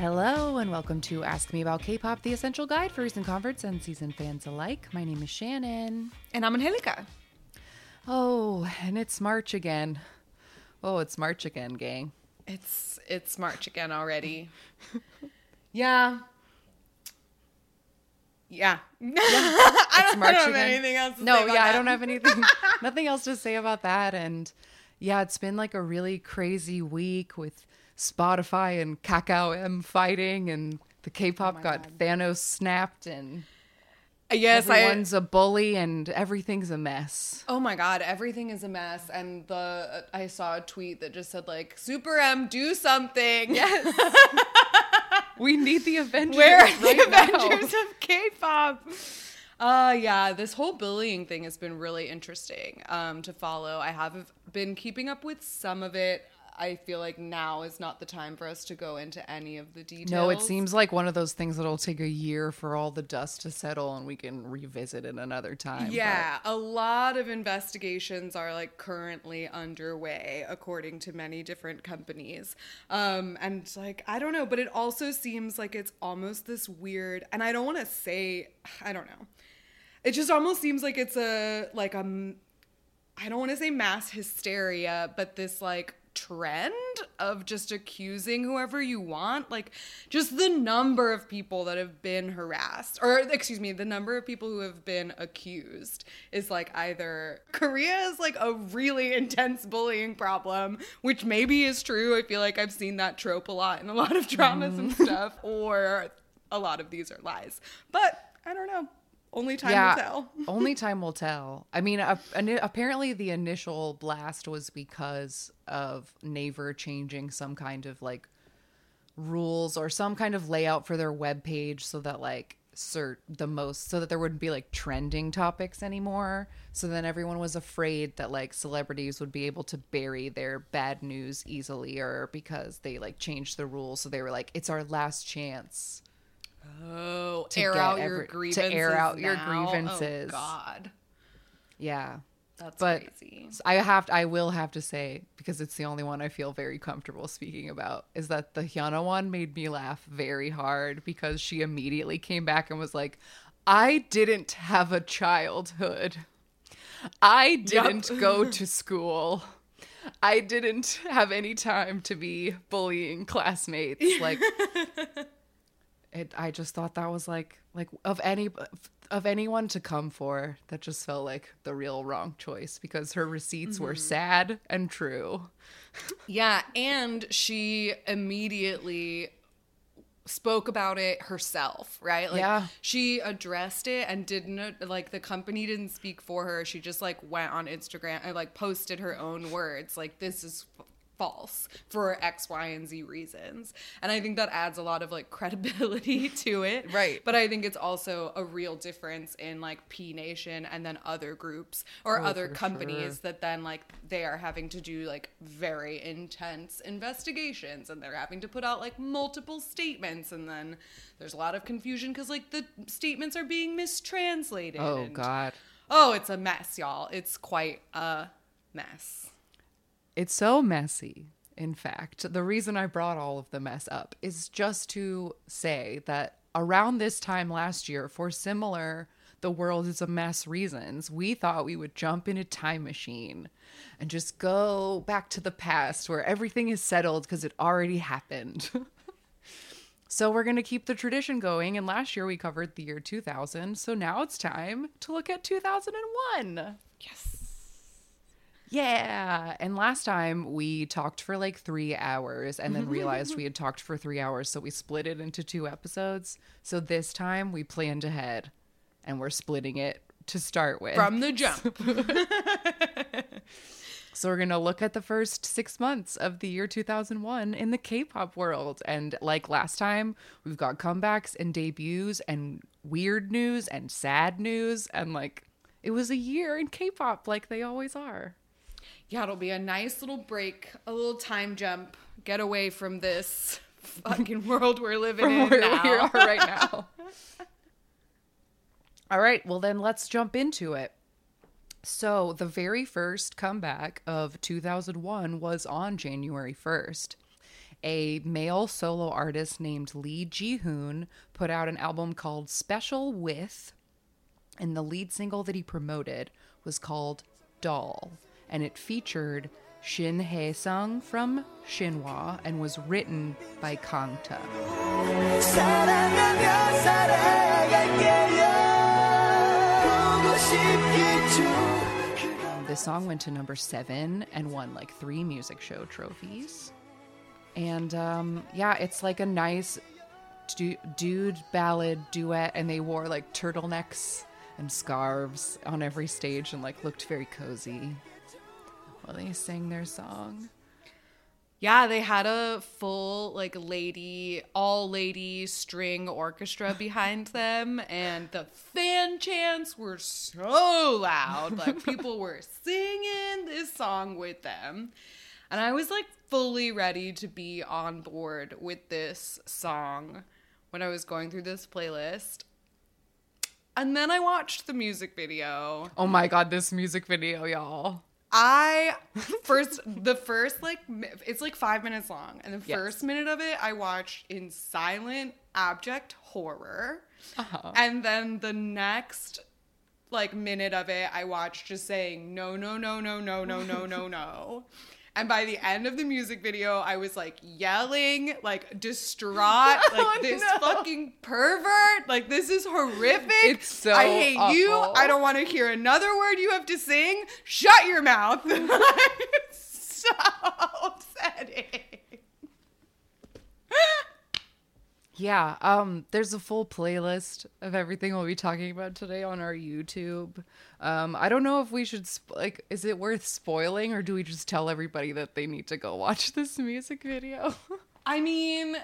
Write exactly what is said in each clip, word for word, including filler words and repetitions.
Hello and welcome to Ask Me About K-Pop, the essential guide for recent converts and seasoned fans alike. My name is Shannon. And I'm Angelica. Oh, and it's March again. Oh, it's March again, gang. It's it's March again already. yeah. Yeah. yeah. It's March I don't have again. anything else to no, say about yeah, that. I don't have anything, nothing else to say about that. And yeah, it's been like a really crazy week with Spotify and Kakao M fighting, and the K-pop oh got God. Thanos snapped, and yes, everyone's I, a bully, and everything's a mess. Oh my God, everything is a mess. And the I saw a tweet that just said like, "SuperM, do something." Yes, we need the Avengers. Where are right the Avengers now? Of K-pop? Uh, yeah, this whole bullying thing has been really interesting um, to follow. I have been keeping up with some of it. I feel like now is not the time for us to go into any of the details. No, it seems like one of those things that'll take a year for all the dust to settle and we can revisit it another time. Yeah, but a lot of investigations are like currently underway according to many different companies. Um, and like, I don't know, but it also seems like it's almost this weird, and I don't want to say, I don't know. It just almost seems like it's a, like a, I don't want to say mass hysteria, but this like, trend of just accusing whoever you want, like just the number of people that have been harassed, or excuse me, the number of people who have been accused is like either Korea is like a really intense bullying problem, which maybe is true. I feel like I've seen that trope a lot in a lot of dramas mm. and stuff, or a lot of these are lies, but I don't know. Only time yeah, will tell. Only time will tell. I mean, uh, apparently the initial blast was because of Naver changing some kind of like rules or some kind of layout for their webpage so that like cert the most so that there wouldn't be like trending topics anymore. So then everyone was afraid that like celebrities would be able to bury their bad news easier because they like changed the rules. So they were like, it's our last chance. Oh, to air out every, your grievances. To air out now. your grievances. Oh God, yeah, that's but crazy. I have, to, I will have to say, because it's the only one I feel very comfortable speaking about, is that the Hyuna one made me laugh very hard because she immediately came back and was like, "I didn't have a childhood. I didn't yep. go to school. I didn't have any time to be bullying classmates." Like. It, I just thought that was like like of any of anyone to come for, that just felt like the real wrong choice because her receipts mm-hmm. were sad and true. Yeah, and she immediately spoke about it herself, right? Like yeah. she addressed it and didn't like the company didn't speak for her. She just like went on Instagram and like posted her own words like, this is false for X, Y, and Z reasons. And I think that adds a lot of like credibility to it. Right. But I think it's also a real difference in like P Nation and then other groups or oh, other companies sure. that then like they are having to do like very intense investigations and they're having to put out like multiple statements. And then there's a lot of confusion because like the statements are being mistranslated. Oh and, God. Oh, it's a mess, y'all. It's quite a mess. It's so messy, in fact. The reason I brought all of the mess up is just to say that around this time last year, for similar The World is a Mess reasons, we thought we would jump in a time machine and just go back to the past where everything is settled because it already happened. So we're going to keep the tradition going. And last year we covered the year two thousand. So now it's time to look at two thousand one. Yes. Yeah. And last time we talked for like three hours and then realized we had talked for three hours. So we split it into two episodes. So this time we planned ahead and we're splitting it to start with. From the jump. So we're going to look at the first six months of the year two thousand one in the K-pop world. And like last time, we've got comebacks and debuts and weird news and sad news. And like, it was a year in K-pop like they always are. yeah, it'll be a nice little break, a little time jump, get away from this fucking world we're living from in where now. we are right now. All right, well then let's jump into it. So the very first comeback of two thousand one was on January first. A male solo artist named Lee Ji-hoon put out an album called Special With, and the lead single that he promoted was called Doll, and it featured Shin Hye-sung from Shinhwa and was written by Kangta. This song went to number seven and won like three music show trophies. And um, yeah, it's like a nice du- dude ballad duet, and they wore like turtlenecks and scarves on every stage and like looked very cozy while they sang their song. Yeah, they had a full like lady, all lady string orchestra behind them, and the fan chants were so loud. Like people were singing this song with them. And I was like fully ready to be on board with this song when I was going through this playlist. And then I watched the music video. Oh my God, this music video, y'all. I first, the first like, it's like five minutes long. And the yes. first minute of it, I watched in silent, abject horror. Uh-huh. And then the next like minute of it, I watched just saying, no, no, no, no, no, no, no, no, no. And by the end of the music video, I was, like, yelling, like, distraught, like, oh, this no. fucking pervert. Like, this is horrific. It's so I hate awful. you. I don't want to hear another word you have to sing. Shut your mouth. It's so upsetting. Yeah. Um, there's a full playlist of everything we'll be talking about today on our YouTube. Um, I don't know if we should, sp- like, is it worth spoiling, or do we just tell everybody that they need to go watch this music video? I mean,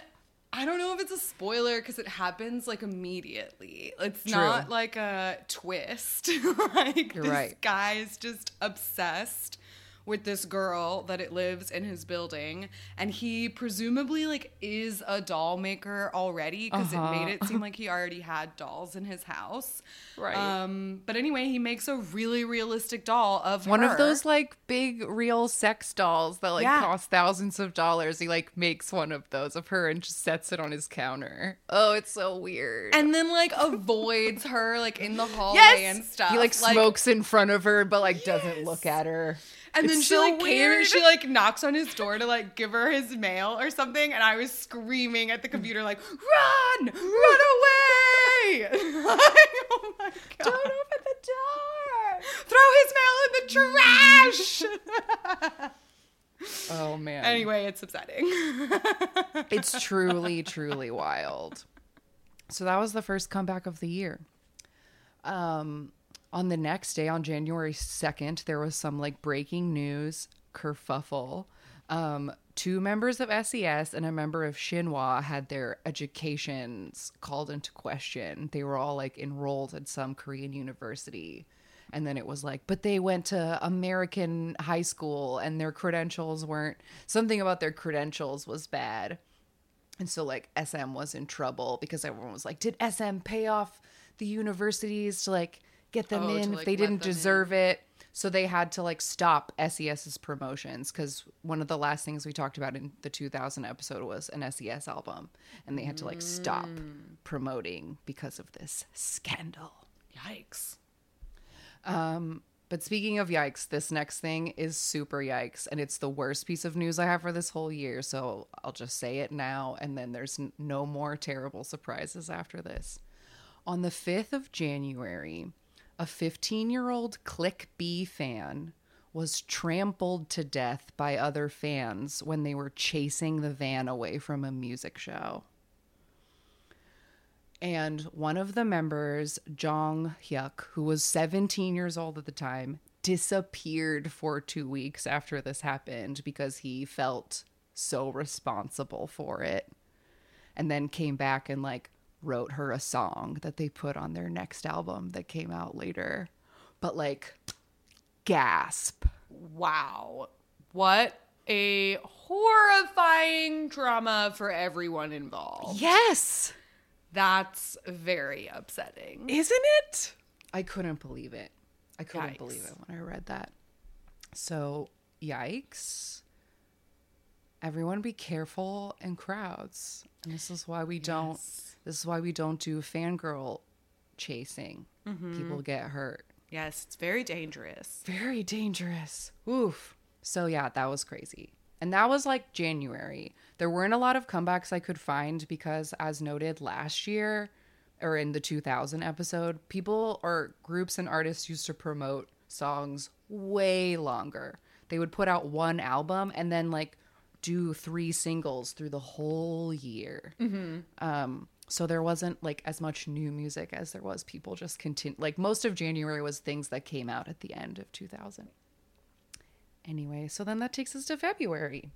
I don't know if it's a spoiler because it happens, like, immediately. It's True. not, like, a twist. Like, You're this right. guy's just obsessed with this girl that it lives in his building, and he presumably like is a doll maker already because uh-huh. it made it seem like he already had dolls in his house. Right. Um, but anyway, he makes a really realistic doll of one her. of those like big real sex dolls that like yeah. cost thousands of dollars. He like makes one of those of her and just sets it on his counter. Oh, it's so weird. And then like avoids her like in the hallway yes! and stuff. He like, like smokes in front of her but like yes! doesn't look at her. And it's then she so like came, she like knocks on his door to like give her his mail or something, and I was screaming at the computer like, "Run, run away!" Like, oh my God! Don't open the door! Throw his mail in the trash! Oh man! Anyway, it's upsetting. It's truly, truly wild. So that was the first comeback of the year. Um. On the next day, on January second, there was some like breaking news kerfuffle. Um, two members of S E S and a member of Shinhwa had their educations called into question. They were all like enrolled at some Korean university. And then it was like, but they went to American high school and their credentials weren't, something about their credentials was bad. And so like S M was in trouble because everyone was like, did S M pay off the universities to like get them oh, in like if they didn't deserve in. it. So they had to like stop S E S's promotions because one of the last things we talked about in the two thousand episode was an S E S album, and they had to like stop promoting because of this scandal. Yikes. Um, but speaking of yikes, this next thing is super yikes, and it's the worst piece of news I have for this whole year. So I'll just say it now, and then there's no more terrible surprises after this. On the fifth of January, a fifteen-year-old Click B fan was trampled to death by other fans when they were chasing the van away from a music show. And one of the members, Jong Hyuk, who was seventeen years old at the time, disappeared for two weeks after this happened because he felt so responsible for it. And then came back and like wrote her a song that they put on their next album that came out later. But like, gasp. wow, what a horrifying drama for everyone involved. Yes. That's very upsetting. Isn't it? I couldn't believe it. I couldn't yikes. believe it when I read that. So, yikes. Everyone be careful in crowds. And this is why we yes. don't this is why we don't do fangirl chasing. Mm-hmm. People get hurt. Yes, it's very dangerous. Very dangerous. Oof. So yeah, that was crazy. And that was like January. There weren't a lot of comebacks I could find because, as noted last year, or in the two thousand episode, people or groups and artists used to promote songs way longer. They would put out one album and then like do three singles through the whole year. Mm-hmm. Um, so there wasn't like as much new music as there was people just continue. Like most of January was things that came out at the end of two thousand. Anyway, so then that takes us to February.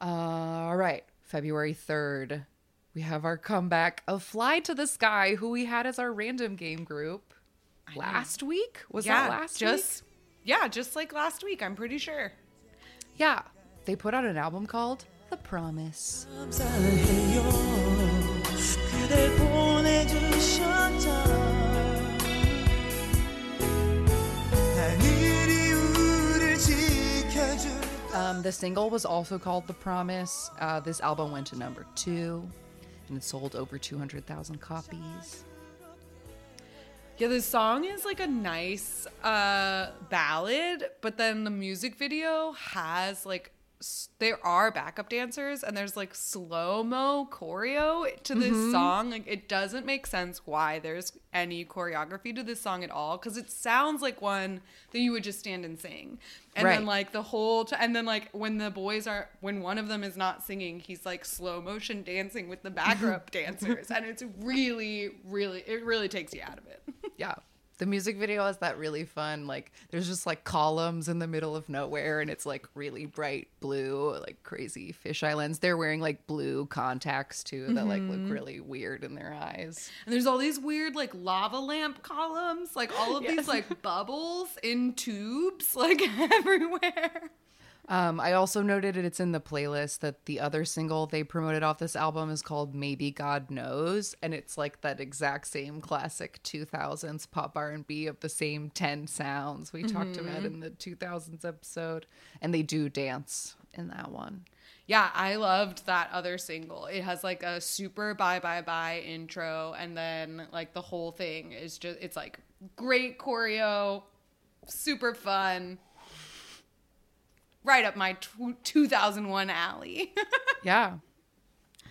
Uh, all right, February third, we have our comeback of Fly to the Sky, who we had as our random game group last week. Was yeah, that last just, week? Yeah, just like last week, I'm pretty sure. Yeah, they put out an album called The Promise. Um, the single was also called The Promise. Uh, this album went to number two, and it sold over two hundred thousand copies. Yeah, the song is like a nice uh, ballad, but then the music video has like, s- there are backup dancers, and there's like slow-mo choreo to this mm-hmm. song. Like, it doesn't make sense why there's any choreography to this song at all, because it sounds like one that you would just stand and sing. And right. then like the whole, t- and then like when the boys are, when one of them is not singing, he's like slow motion dancing with the backup dancers. And it's really, really, it really takes you out of it. Yeah. The music video is that really fun. Like there's just like columns in the middle of nowhere, and it's like really bright blue, like crazy fisheye lens. They're wearing like blue contacts too that mm-hmm. like look really weird in their eyes. And there's all these weird like lava lamp columns, like all of yes. these like bubbles in tubes like everywhere. Um, I also noted that it's in the playlist that the other single they promoted off this album is called Maybe God Knows. And it's like that exact same classic two thousands pop R and B of the same ten sounds we mm-hmm. talked about in the two thousands episode. And they do dance in that one. Yeah, I loved that other single. It has like a super bye bye bye intro. And then like the whole thing is just, it's like great choreo, super fun. Right up my t- two thousand one alley. Yeah.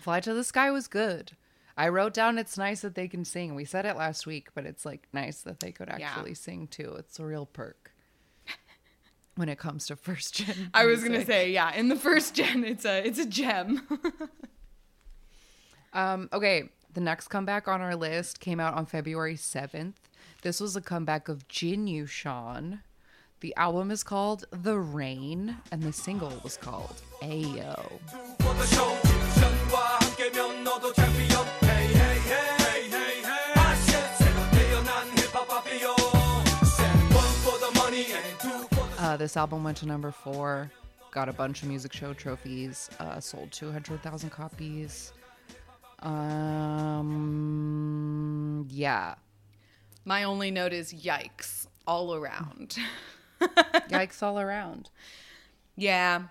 Fly to the Sky was good. I wrote down it's nice that they can sing. We said it last week, but it's like nice that they could actually yeah. sing too. It's a real perk when it comes to first gen. I was going to say, yeah, in the first gen, it's a, it's a gem. um, okay. The next comeback on our list came out on February seventh. This was a comeback of Jin Youshan. The album is called The Rain, and the single was called Ayo. Uh, this album went to number four, got a bunch of music show trophies, uh, sold two hundred thousand copies. Um, yeah. My only note is yikes all around. Yikes all around. Yeah.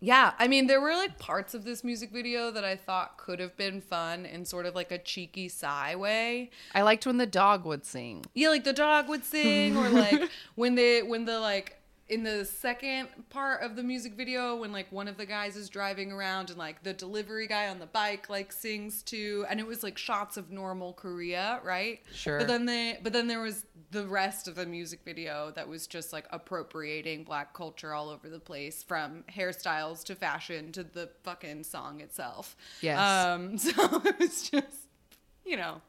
Yeah. I mean, there were like parts of this music video that I thought could have been fun in sort of like a cheeky sigh way. I liked when the dog would sing. Yeah, like the dog would sing, or like when they when the like in the second part of the music video, when like one of the guys is driving around and like the delivery guy on the bike like sings too, and it was like shots of normal Korea, right? Sure. But then they but then there was the rest of the music video that was just like appropriating Black culture all over the place, from hairstyles to fashion to the fucking song itself. Yes. Um, so it was just, you know.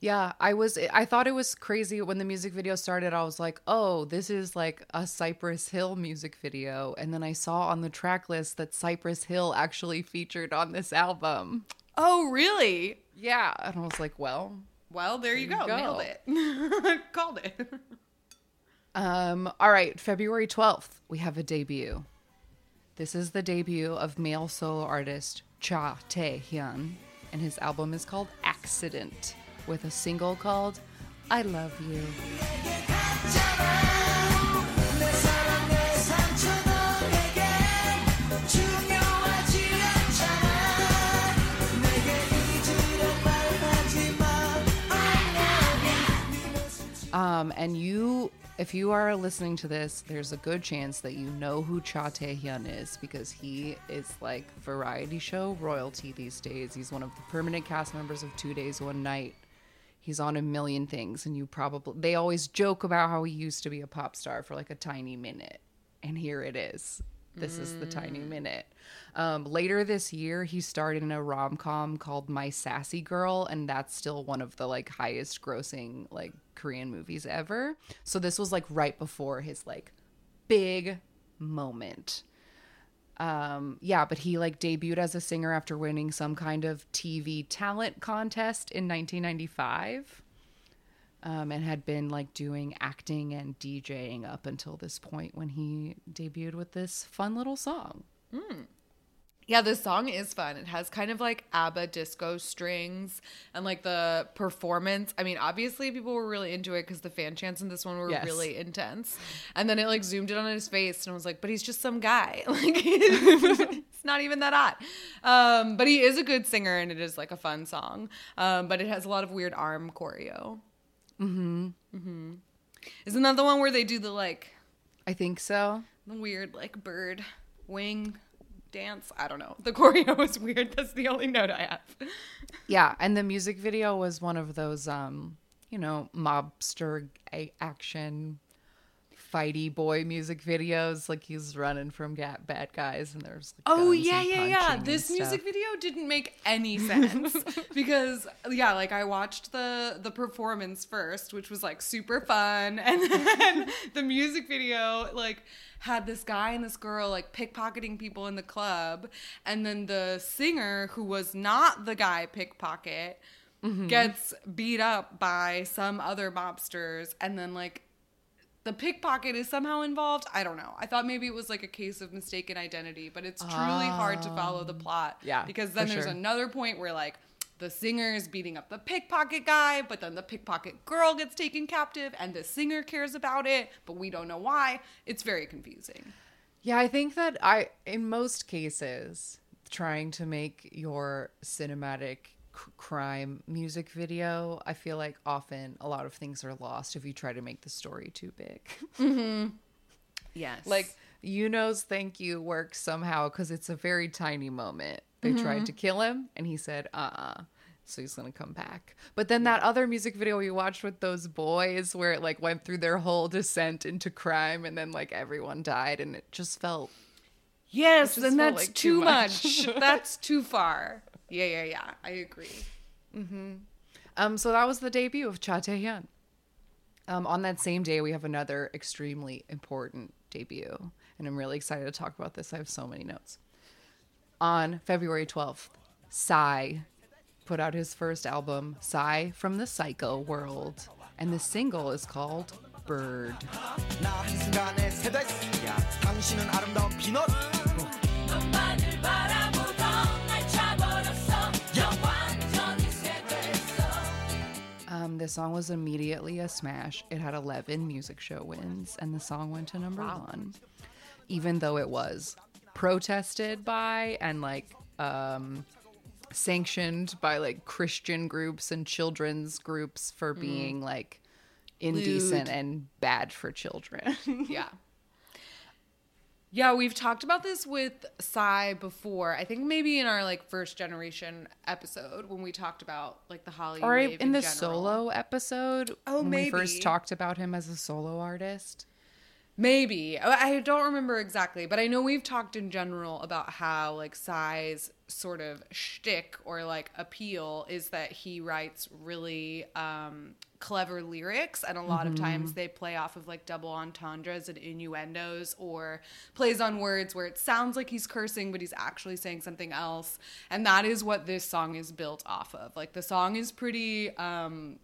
Yeah, I was. I thought it was crazy when the music video started. I was like, "Oh, this is like a Cypress Hill music video." And then I saw on the track list that Cypress Hill actually featured on this album. Oh, really? Yeah. And I was like, "Well, well, there, there you go. go. Nailed it. Called it." Um, all right, February twelfth, we have a debut. This is the debut of male solo artist Cha Tae Hyun, and his album is called Accident, with a single called I Love You. Um, and you, if you are listening to this, there's a good chance that you know who Cha Tae Hyun is, because he is like variety show royalty these days. He's one of the permanent cast members of Two Days, One Night. He's on a million things, and you probably, they always joke about how he used to be a pop star for like a tiny minute. And here it is. This mm. is the tiny minute. Um, later this year, he starred in a rom-com called My Sassy Girl, and that's still one of the like highest grossing like Korean movies ever. So this was like right before his like big moment. Um, yeah, but he like debuted as a singer after winning some kind of T V talent contest in nineteen ninety-five, um, and had been like doing acting and DJing up until this point when he debuted with this fun little song. Mm. Yeah, this song is fun. It has kind of like ABBA disco strings and like the performance. I mean, obviously people were really into it because the fan chants in this one were yes. really intense. And then it like zoomed in on his face and I was like, but he's just some guy. Like, it's not even that hot. Um, but he is a good singer and it is like a fun song. Um, but it has a lot of weird arm choreo. Mm-hmm. Mm-hmm. Isn't that the one where they do the like... I think so. The weird like bird wing... dance. I don't know. The choreo was weird. That's the only note I have. Yeah, and the music video was one of those, um, you know, mobster action, fighty boy music videos. Like he's running from bad guys, and there's like, oh yeah, yeah, yeah. This music video didn't make any sense because yeah, like I watched the the performance first, which was like super fun, and then the music video like. Had this guy and this girl like pickpocketing people in the club, and then the singer, who was not the guy pickpocket, mm-hmm. gets beat up by some other mobsters, and then like the pickpocket is somehow involved. I don't know. I thought maybe it was like a case of mistaken identity, but it's truly um, hard to follow the plot. Yeah, because then there's sure. another point where like the singer is beating up the pickpocket guy, but then the pickpocket girl gets taken captive, and the singer cares about it, but we don't know why. It's very confusing. Yeah, I think that I, in most cases, trying to make your cinematic c- crime music video, I feel like often a lot of things are lost if you try to make the story too big. Mm-hmm. Yes. Like, you know's thank you works somehow because it's a very tiny moment. They mm-hmm. tried to kill him, and he said, uh-uh. So he's going to come back. But then that other music video we watched with those boys where it, like, went through their whole descent into crime, and then, like, everyone died, and it just felt... Yes, just and felt that's like too much. much. That's too far. Yeah, yeah, yeah. I agree. Mm-hmm. Um, so that was the debut of Cha Tae Hyun. Um, on that same day, we have another extremely important debut, and I'm really excited to talk about this. I have so many notes. On February twelfth, Psy put out his first album, Psy from the Psycho World, and the single is called Bird. Um, this song was immediately a smash. It had eleven music show wins, and the song went to number one, even though it was protested by and like um sanctioned by like Christian groups and children's groups for being mm. like indecent Lewd. And bad for children. yeah yeah we've talked about this with Psy before. I think maybe in our like first generation episode when we talked about like the Holly or wave in, in the general. Solo episode oh when maybe we first talked about him as a solo artist. Maybe. I don't remember exactly, but I know we've talked in general about how, like, Psy's sort of shtick or, like, appeal is that he writes really um, clever lyrics, and a lot mm-hmm. of times they play off of, like, double entendres and innuendos or plays on words where it sounds like he's cursing, but he's actually saying something else, and that is what this song is built off of. Like, the song is pretty... Um,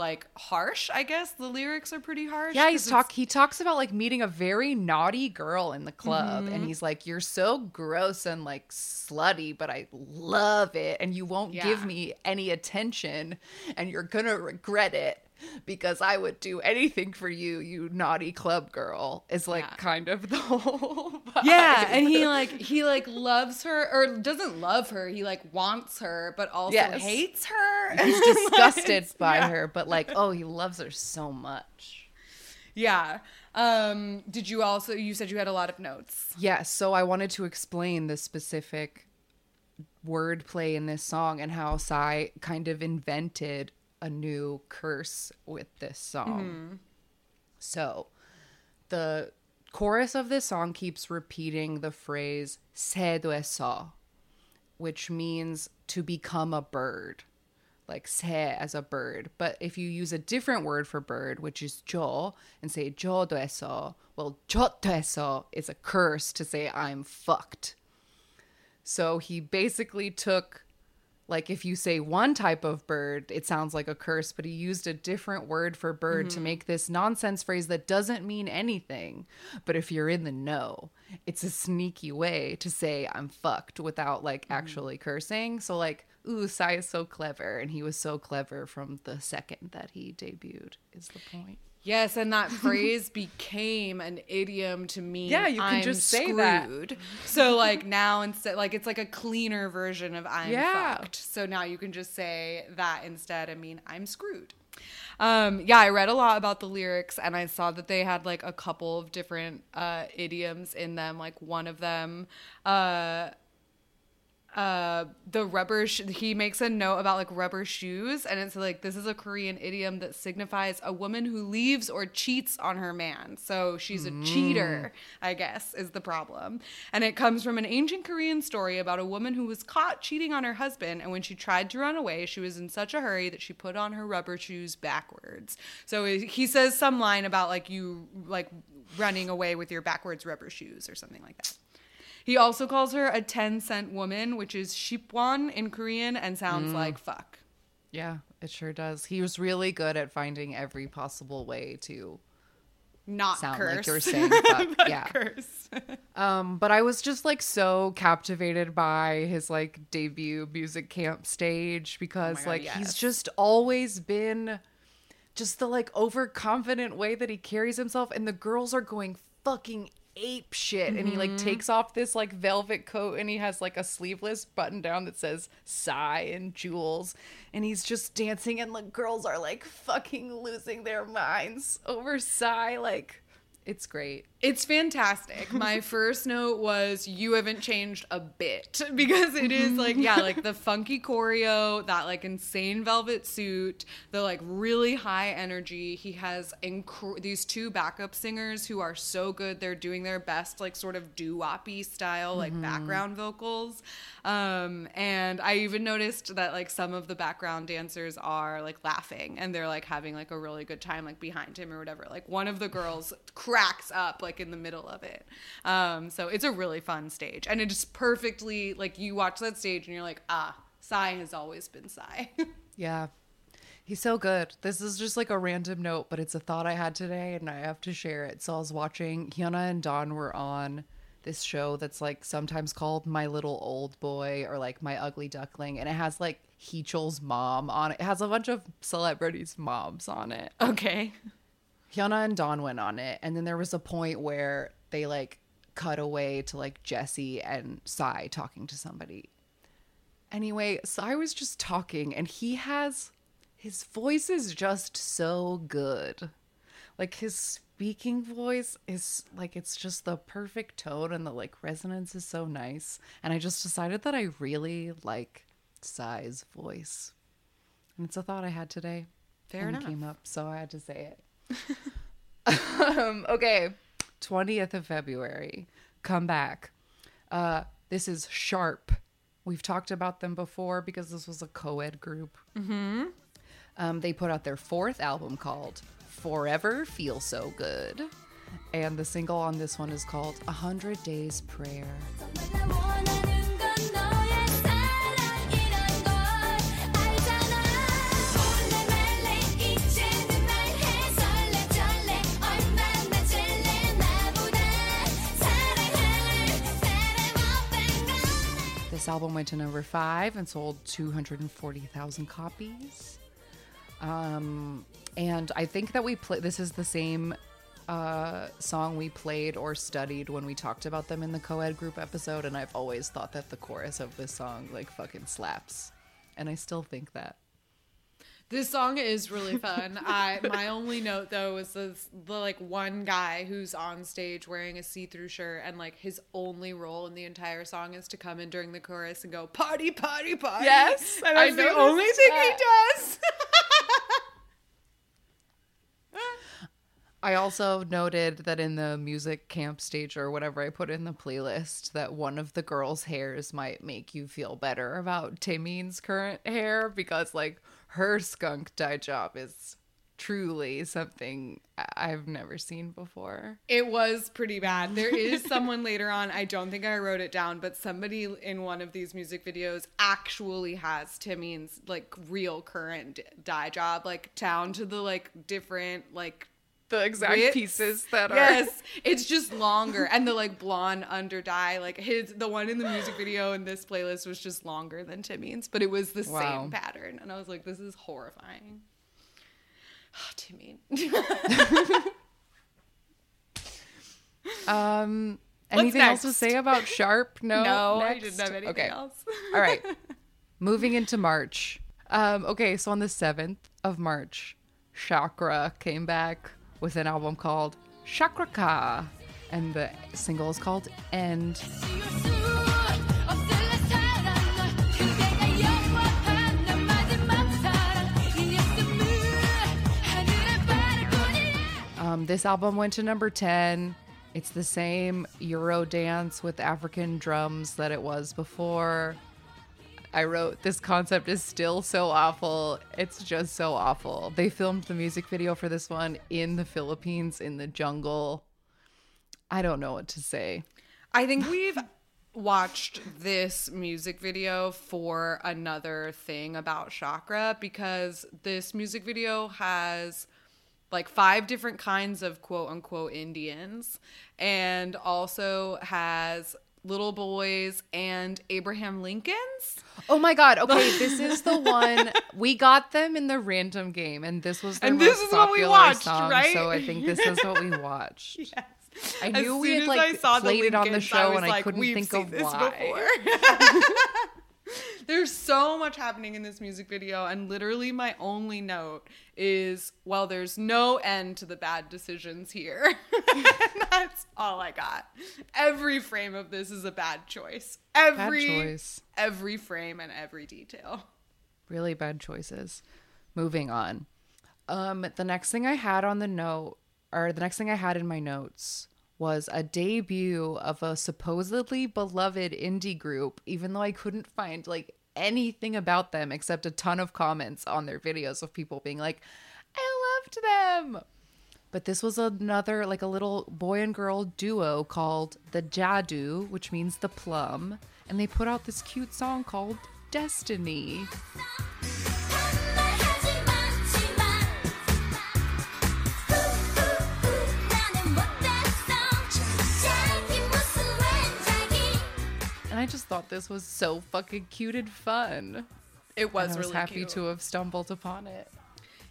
like harsh, I guess. The lyrics are pretty harsh. Yeah, he's talk he talks about like meeting a very naughty girl in the club, mm-hmm. and he's like, "You're so gross and like slutty, but I love it, and you won't yeah. give me any attention, and you're gonna regret it because I would do anything for you, you naughty club girl." Is like yeah. kind of the whole vibe. Yeah, and he like he like loves her, or doesn't love her. He like wants her, but also yes. hates her. He's disgusted like, by yeah. her, but like, oh, he loves her so much. Yeah. Um, did you also? You said you had a lot of notes. Yeah. So I wanted to explain the specific wordplay in this song and how Psy kind of invented a new curse with this song. Mm-hmm. So the chorus of this song keeps repeating the phrase 새도에서, which means to become a bird, like 새 as a bird. But if you use a different word for bird, which is 저, and say 저도에서, well, 저도에서 is a curse to say I'm fucked. So he basically took, like, if you say one type of bird, it sounds like a curse, but he used a different word for bird mm-hmm. to make this nonsense phrase that doesn't mean anything. But if you're in the know, it's a sneaky way to say I'm fucked without, like, mm-hmm. actually cursing. So, like, ooh, Psy is so clever. And he was so clever from the second that he debuted is the point. Yes, and that phrase became an idiom to mean yeah, you can I'm just say screwed. That. So like now instead, like it's like a cleaner version of I'm yeah. fucked. So now you can just say that instead and mean I'm screwed. Um, yeah, I read a lot about the lyrics and I saw that they had like a couple of different uh, idioms in them. Like one of them, uh, uh the rubber sh- he makes a note about like rubber shoes, and it's like this is a Korean idiom that signifies a woman who leaves or cheats on her man. So she's a mm. cheater, I guess, is the problem. And it comes from an ancient Korean story about a woman who was caught cheating on her husband, and when she tried to run away, she was in such a hurry that she put on her rubber shoes backwards. So he says some line about like you like running away with your backwards rubber shoes or something like that. He also calls her a ten-cent woman, which is shipwon in Korean and sounds mm. like fuck. Yeah, it sure does. He was really good at finding every possible way to not sound curse. Like you're saying fuck. Yeah. Curse. um, but I was just like so captivated by his like debut music camp stage because oh my God, like yes. he's just always been just the like overconfident way that he carries himself, and the girls are going fucking ape shit, and he like takes off this like velvet coat and he has like a sleeveless button down that says Psy and jewels, and he's just dancing and the girls are like fucking losing their minds over Psy. Like, it's great. It's fantastic. My first note was you haven't changed a bit, because it is like, yeah, like the funky choreo, that like insane velvet suit, the like really high energy. He has inc- these two backup singers who are so good. They're doing their best, like sort of doo-wop-y style, like mm-hmm. background vocals. Um, and I even noticed that like some of the background dancers are like laughing and they're like having like a really good time, like behind him or whatever. Like one of the girls cracks up like in the middle of it. Um so it's a really fun stage, and it just perfectly, like, you watch that stage and you're like, ah, Psy has always been Psy. Yeah, he's so good. This is just like a random note, but it's a thought I had today and I have to share it. So I was watching, Hyuna and Don were on this show that's like sometimes called My Little Old Boy or like My Ugly Duckling, and it has like Heechel's mom on it. It has a bunch of celebrities' moms on it. Okay. Hyuna and Don went on it, and then there was a point where they like cut away to like Jesse and Psy talking to somebody. Anyway, Psy was just talking, and he has his voice is just so good. Like his speaking voice is like, it's just the perfect tone, and the like resonance is so nice. And I just decided that I really like Psy's voice, and it's a thought I had today. Fair enough. It came up, so I had to say it. um, okay, twentieth of February, come back. Uh, this is Sharp. We've talked about them before because this was a co-ed group. Mm-hmm. Um, they put out their fourth album called Forever Feel So Good, and the single on this one is called one hundred Days Prayer. This album went to number five and sold two hundred forty thousand copies. Um, and I think that we play. This is the same uh, song we played or studied when we talked about them in the co-ed group episode. And I've always thought that the chorus of this song like fucking slaps. And I still think that. This song is really fun. I my only note though is this, the like one guy who's on stage wearing a see-through shirt and like his only role in the entire song is to come in during the chorus and go party, party, party. Yes, and that's I the only thing that. He does. I also noted that in the music camp stage or whatever I put in the playlist that one of the girls' hairs might make you feel better about Taemin's current hair because like. Her skunk dye job is truly something I've never seen before. It was pretty bad. There is someone later on, I don't think I wrote it down, but somebody in one of these music videos actually has Taemin's like real current dye job, like down to the like different like the exact widths. Pieces that yes, are yes, it's just longer and the like blonde under dye, like his the one in the music video in this playlist was just longer than Taemin's, but it was the wow. same pattern, and I was like, this is horrifying. Oh, Taemin. um, anything else to say about Sharp? No, no, next? I didn't have anything okay. else. All right, moving into March. Um, okay, so on the seventh of March, Chakra came back with an album called Chakraka, and the single is called End. Um, this album went to number ten. It's the same Euro dance with African drums that it was before. I wrote, this concept is still so awful. It's just so awful. They filmed the music video for this one in the Philippines, in the jungle. I don't know what to say. I think we've watched this music video for another thing about Chakra, because this music video has like five different kinds of quote unquote Indians, and also has little boys and Abraham Lincolns. Oh my God. Okay, this is the one we got them in the random game, and this was the and most this is popular what we watched, song. Right? So I think this is what we watched. Yes. I as knew we had like played it on the show, I and like, I couldn't think of why. There's so much happening in this music video, and literally my only note is, well, there's no end to the bad decisions here. And that's all I got. Every frame of this is a bad choice. Every bad choice. Every frame and every detail. Really bad choices. Moving on. Um, the next thing I had on the note, or the next thing I had in my notes, was a debut of a supposedly beloved indie group, even though I couldn't find like anything about them except a ton of comments on their videos of people being like, I loved them. But this was another like a little boy and girl duo called the Jadu, which means the plum, and they put out this cute song called Destiny. I just thought this was so fucking cute and fun. It was, and I was really happy cute. To have stumbled upon it.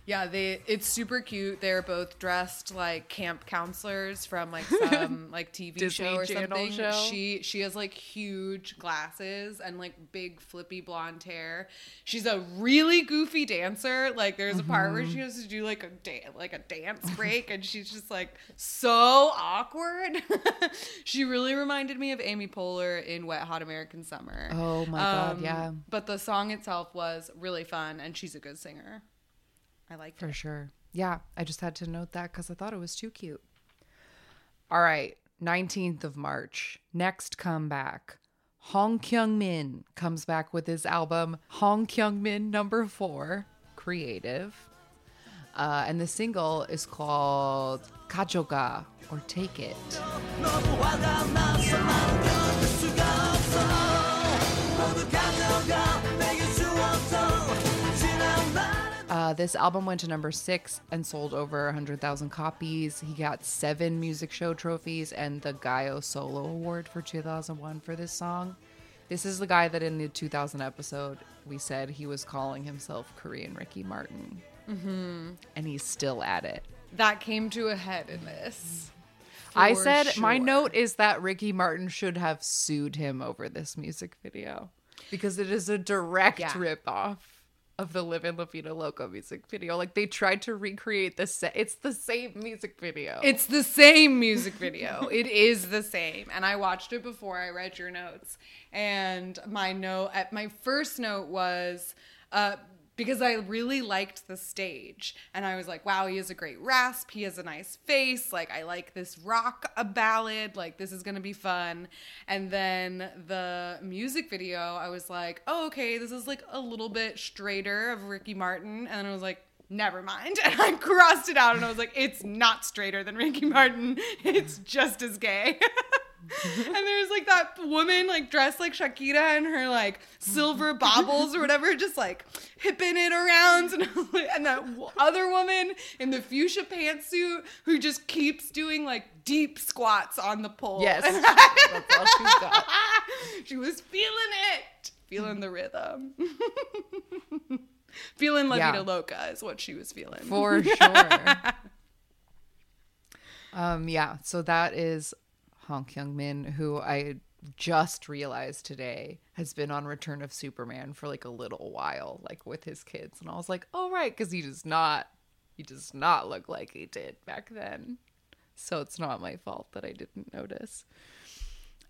Yeah, they it's super cute. They're both dressed like camp counselors from like some like T V Disney show or something. Show. She she has like huge glasses and like big flippy blonde hair. She's a really goofy dancer. Like there's mm-hmm. a part where she has to do like a da- like a dance break, and she's just like so awkward. She really reminded me of Amy Poehler in Wet Hot American Summer. Oh my um, god, yeah. But the song itself was really fun, and she's a good singer. I like it. For sure. Yeah. I just had to note that because I thought it was too cute. All right. nineteenth of March. Next comeback. Hong Kyung-min comes back with his album Hong Kyung-min number four, Creative. Uh, and the single is called Kajoga, or Take It. Uh, this album went to number six and sold over one hundred thousand copies. He got seven music show trophies and the Gayo Solo Award for two thousand one for this song. This is the guy that in the two thousand episode, we said he was calling himself Korean Ricky Martin. Mm-hmm. And he's still at it. That came to a head in this. I said, sure. My note is that Ricky Martin should have sued him over this music video. Because it is a direct yeah. ripoff of the Live in La Vida Loca music video. Like, they tried to recreate the set. It's the same music video. It's the same music video. It is the same. And I watched it before I read your notes. And my note, at my first note was, uh, because I really liked the stage. And I was like, wow, he has a great rasp. He has a nice face. Like, I like this rock a ballad. Like, this is going to be fun. And then the music video, I was like, oh, okay, this is like a little bit straighter of Ricky Martin. And then I was like, never mind. And I crossed it out and I was like, it's not straighter than Ricky Martin. It's just as gay. And there's like that woman like dressed like Shakira and her like silver baubles or whatever, just like hipping it around, and, and that other woman in the fuchsia pantsuit who just keeps doing like deep squats on the pole. Yes, that's all she's got. She was feeling it, feeling the rhythm, feeling La Vida yeah. Loca is what she was feeling for sure. um, yeah. So that is. Hong Kyung-min, who I just realized today has been on Return of Superman for like a little while, like with his kids. And I was like, oh, right, because he does not, he does not look like he did back then. So it's not my fault that I didn't notice.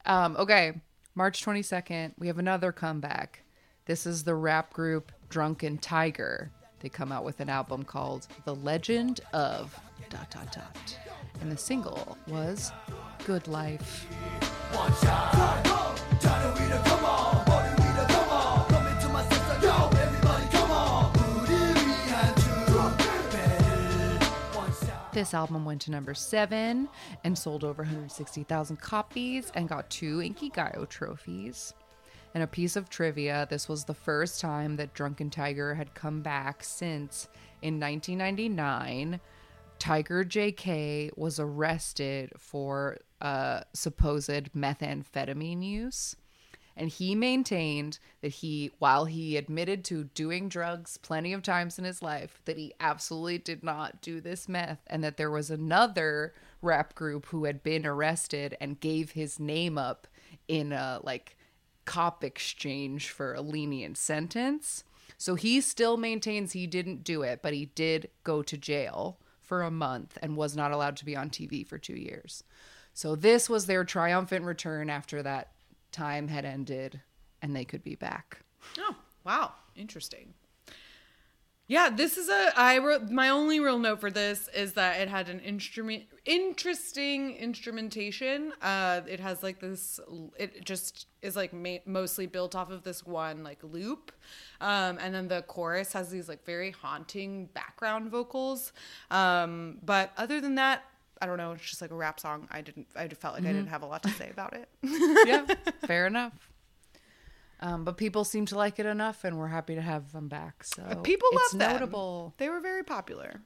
Um, okay, March twenty-second, we have another comeback. This is the rap group Drunken Tiger. They come out with an album called The Legend of Dot Dot Dot. And the single was Good Life. This album went to number seven and sold over one hundred sixty thousand copies and got two Inkigayo trophies. And a piece of trivia, this was the first time that Drunken Tiger had come back since, in nineteen ninety-nine, Tiger J K was arrested for uh, supposed methamphetamine use. And he maintained that he, while he admitted to doing drugs plenty of times in his life, that he absolutely did not do this meth, and that there was another rap group who had been arrested and gave his name up in a, like, cop exchange for a lenient sentence. So he still maintains he didn't do it, but he did go to jail for a month and was not allowed to be on T V for two years. So this was their triumphant return after that time had ended and they could be back. Oh, wow. Interesting. Yeah, this is a, I wrote, my only real note for this is that it had an instrument, interesting instrumentation. Uh, it has like this, it just is like ma- mostly built off of this one like loop. Um, and then the chorus has these like very haunting background vocals. Um, but other than that, I don't know. It's just like a rap song. I didn't, I felt like mm-hmm. I didn't have a lot to say about it. Yeah, fair enough. Um, but people seem to like it enough and we're happy to have them back. So people love them. Notable. They were very popular.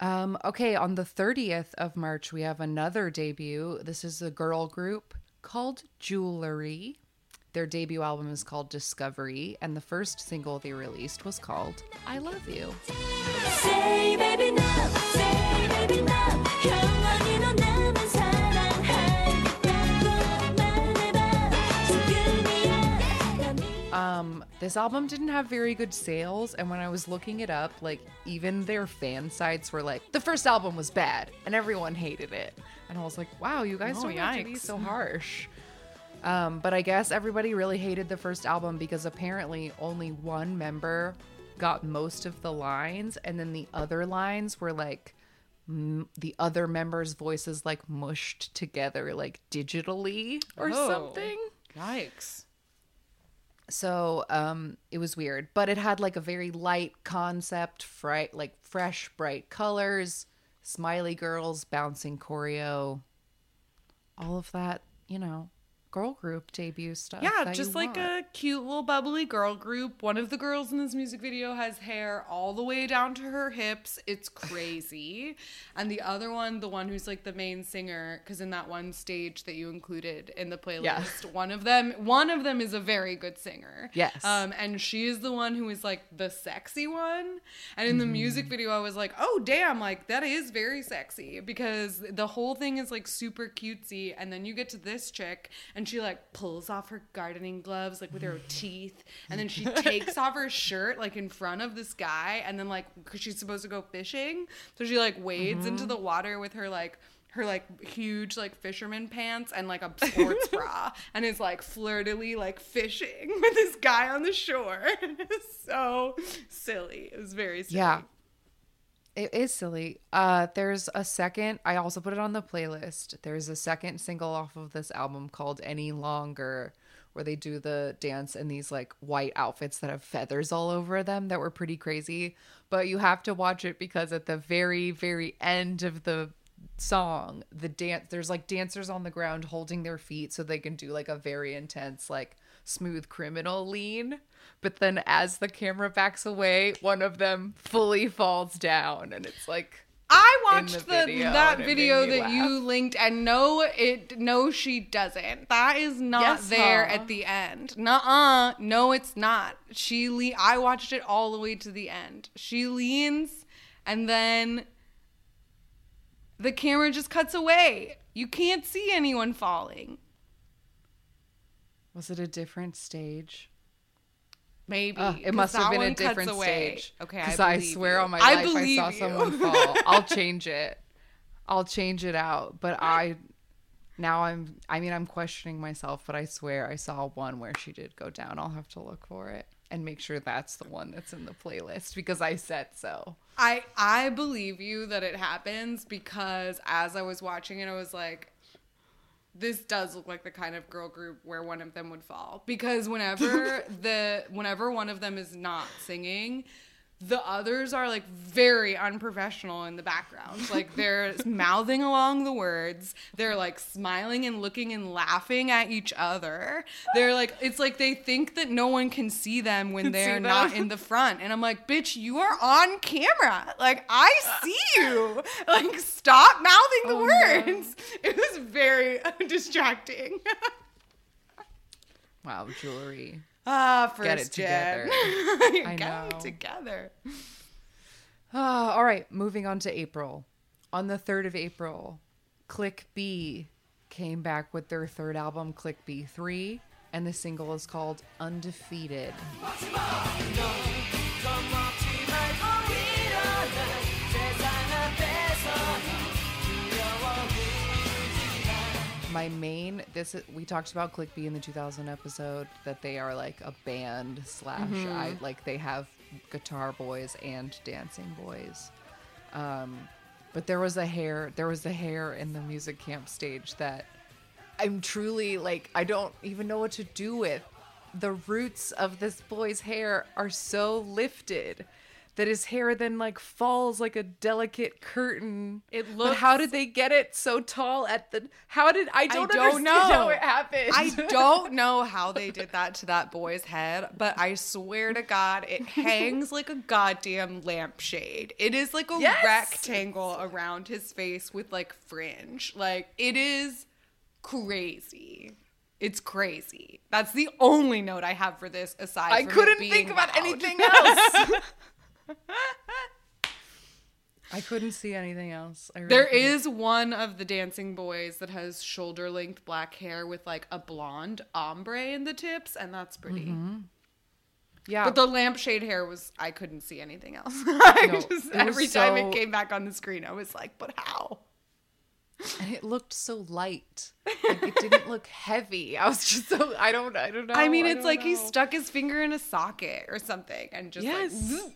Um, okay. On the thirtieth of March, we have another debut. This is a girl group called Jewelry. Their debut album is called Discovery, and the first single they released was called I Love You. Say baby now, say baby now. Um, this album didn't have very good sales, and when I was looking it up, like, even their fan sites were like, the first album was bad, and everyone hated it. And I was like, wow, you guys oh, don't have to be so harsh. Um, but I guess everybody really hated the first album because apparently only one member got most of the lines, and then the other lines were like m- the other members' voices like mushed together like digitally or oh, something. Yikes. So um, it was weird, but it had like a very light concept, fright, like fresh, bright colors, smiley girls, bouncing choreo, all of that, you know. girl group debut stuff. Yeah, just like want. a cute little bubbly girl group. One of the girls in this music video has hair all the way down to her hips. It's crazy. And the other one, the one who's like the main singer, because in that one stage that you included in the playlist, yeah. one of them one of them is a very good singer. Yes. Um, and she is the one who is like the sexy one. And in mm. the music video, I was like, oh, damn, like that is very sexy, because the whole thing is like super cutesy. And then you get to this chick, and she like pulls off her gardening gloves like with her teeth, and then she takes off her shirt like in front of this guy, and then like because she's supposed to go fishing, so she like wades mm-hmm. into the water with her like her like huge like fisherman pants and like a sports bra, and is like flirtily like fishing with this guy on the shore. It's so silly. It was very silly. Yeah. It is silly. Uh, there's a second. I also put it on the playlist. There's a second single off of this album called Any Longer, where they do the dance in these like white outfits that have feathers all over them that were pretty crazy. But you have to watch it because at the very, very end of the song, the dance, there's like dancers on the ground holding their feet so they can do like a very intense like smooth criminal lean, but then as the camera backs away, one of them fully falls down, and it's like I watched the video, that video that laugh. you linked, and no, it no, she doesn't. That is not yes, there huh? at the end. Nuh-uh. No, it's not. She le- I watched it all the way to the end. She leans, and then the camera just cuts away. You can't see anyone falling. Was it a different stage? Maybe. Uh, it must have been a different stage. Okay, I Because I swear you. on my life I, I saw you. someone fall. I'll change it. I'll change it out. But I, now I'm, I mean, I'm questioning myself, but I swear I saw one where she did go down. I'll have to look for it and make sure that's the one that's in the playlist because I said so. I, I believe you that it happens because as I was watching it, I was like, this does look like the kind of girl group where one of them would fall, because whenever the whenever one of them is not singing, the others are like very unprofessional in the background. Like they're mouthing along the words. They're like smiling and looking and laughing at each other. They're like, it's like they think that no one can see them when they're not in the front. And I'm like, bitch, you are on camera. Like I see you. Like stop mouthing the oh, words. No. It was very distracting. Wow, Jewelry. Ah, first Get it together. I Get know. it together. Oh, all right, moving on to April. On the third of April, Click B came back with their third album, Click B three, and the single is called Undefeated. My main, this is, we talked about Click B in the two thousand episode, that they are like a band slash, mm-hmm. I, like they have guitar boys and dancing boys. Um, but there was a hair, there was a hair in the music camp stage that I'm truly like, I don't even know what to do with. The roots of this boy's hair are so lifted that his hair then like falls like a delicate curtain. It looks. But how did they get it so tall at the? How did I don't, I don't know how it happened. I don't know how they did that to that boy's head, but I swear to God, it hangs like a goddamn lampshade. It is like a yes! rectangle around his face with like fringe. Like it is crazy. It's crazy. That's the only note I have for this. Aside, I from couldn't being think about loud. anything else. I couldn't see anything else. I really there couldn't. Is one of the dancing boys that has shoulder-length black hair with like a blonde ombre in the tips, and that's pretty. Mm-hmm. Yeah, but the lampshade hair was—I couldn't see anything else. I no, just, every so... time it came back on the screen, I was like, "But how?" And it looked so light. Like it didn't look heavy. I was just so I don't I don't know. I mean, it's I like know. he stuck his finger in a socket or something, and just yes. Like,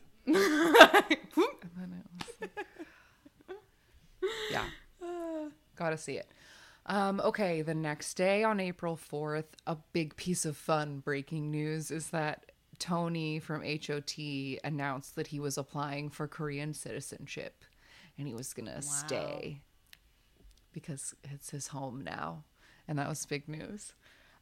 yeah, gotta see it. Um, okay, the next day on April fourth, a big piece of fun breaking news is that Tony from H O T announced that he was applying for Korean citizenship, and he was gonna wow. stay because it's his home now, and that was big news.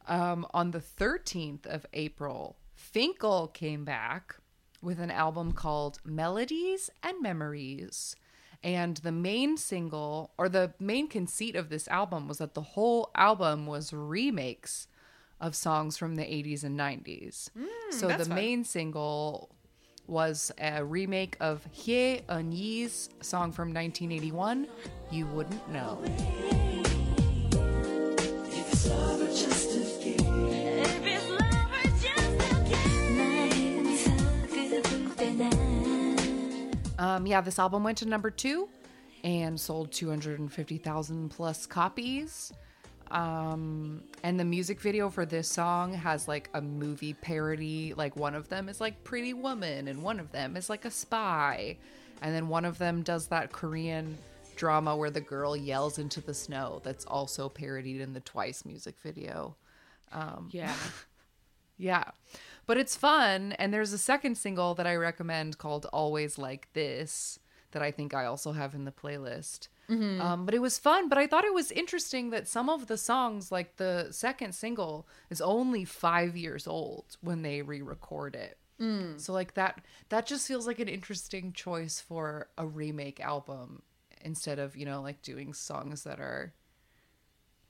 Um, on the thirteenth of April, Finkel came back with an album called Melodies and Memories. And the main single, or the main conceit of this album, was that the whole album was remakes of songs from the eighties and nineties. Mm, so the fun. main single was a remake of Hye Eun-yee's song from nineteen eighty-one, You Wouldn't Know. If it's love or just a game. If it's love or just a game. Um, yeah, this album went to number two and sold two hundred fifty thousand plus copies. Um, and the music video for this song has like a movie parody. Like one of them is like Pretty Woman and one of them is like a spy. And then one of them does that Korean drama where the girl yells into the snow. That's also parodied in the Twice music video. Um, yeah. Yeah. But it's fun. And there's a second single that I recommend called Always Like This that I think I also have in the playlist. Mm-hmm. Um, but it was fun. But I thought it was interesting that some of the songs, like the second single, is only five years old when they re-record it. Mm. So like that, that just feels like an interesting choice for a remake album instead of, you know, like doing songs that are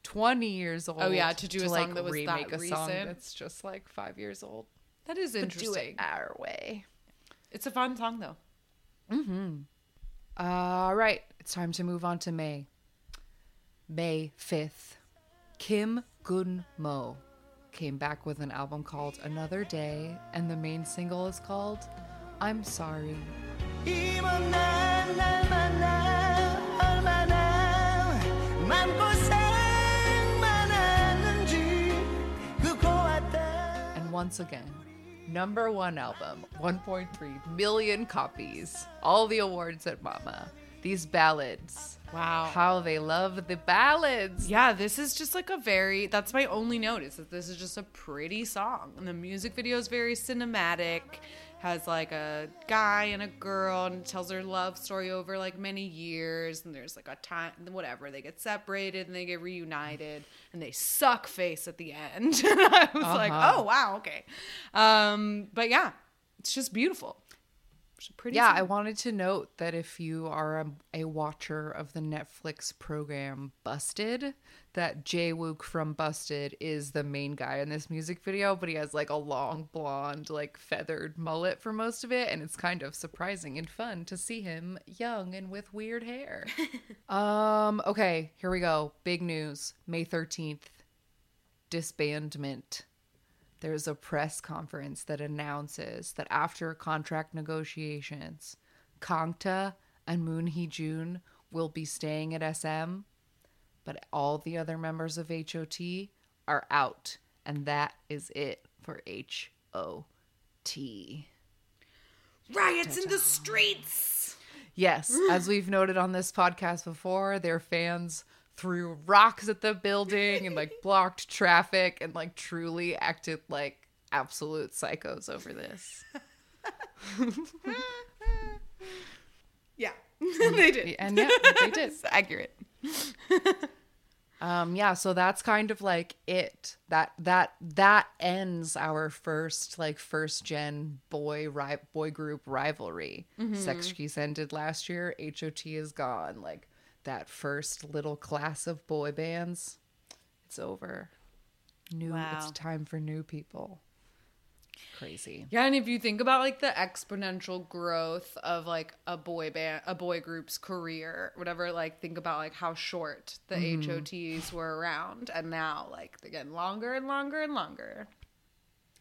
twenty years old. Oh yeah, to do to a like song that was remake that a recent. Song that's just like five years old. That is interesting. But do it our way. It's a fun song though. Mm-hmm. All right, it's time to move on to May. May fifth, Kim Gun-mo came back with an album called Another Day, and the main single is called I'm Sorry. And once again, number one album, one point three million copies, all the awards at MAMA. These ballads. Wow. How they love the ballads. Yeah, this is just like a very, that's my only note, is that this is just a pretty song. And the music video is very cinematic, has like a guy and a girl and tells their love story over like many years. And there's like a time, whatever, they get separated and they get reunited and they suck face at the end. And I was uh-huh. like, oh, wow, okay. Um, but yeah, it's just beautiful. Pretty yeah, song. I wanted to note that if you are a, a watcher of the Netflix program Busted, that Jae-wook from Busted is the main guy in this music video, but he has like a long blonde, like feathered mullet for most of it, and it's kind of surprising and fun to see him young and with weird hair. um. Okay, here we go. Big news. May thirteenth, disbandment. There's a press conference that announces that after contract negotiations, Kangta and Moon Hee-jun will be staying at S M, but all the other members of H O T are out. And that is it for H O T. Riots in the streets! Yes, as we've noted on this podcast before, their fans threw rocks at the building and like blocked traffic and like truly acted like absolute psychos over this. Yeah, they did. And yeah, they did. It's accurate. Um, yeah, so that's kind of like it. That that that ends our first like first gen boy ri- boy group rivalry. Mm-hmm. Sex Kiss ended last year. H O T is gone. Like, that first little class of boy bands, it's over. New, wow. It's time for new people. Crazy. Yeah, and if you think about like the exponential growth of like a boy band, a boy group's career, whatever, like think about like how short the mm. H O Ts were around, and now like they're getting longer and longer and longer.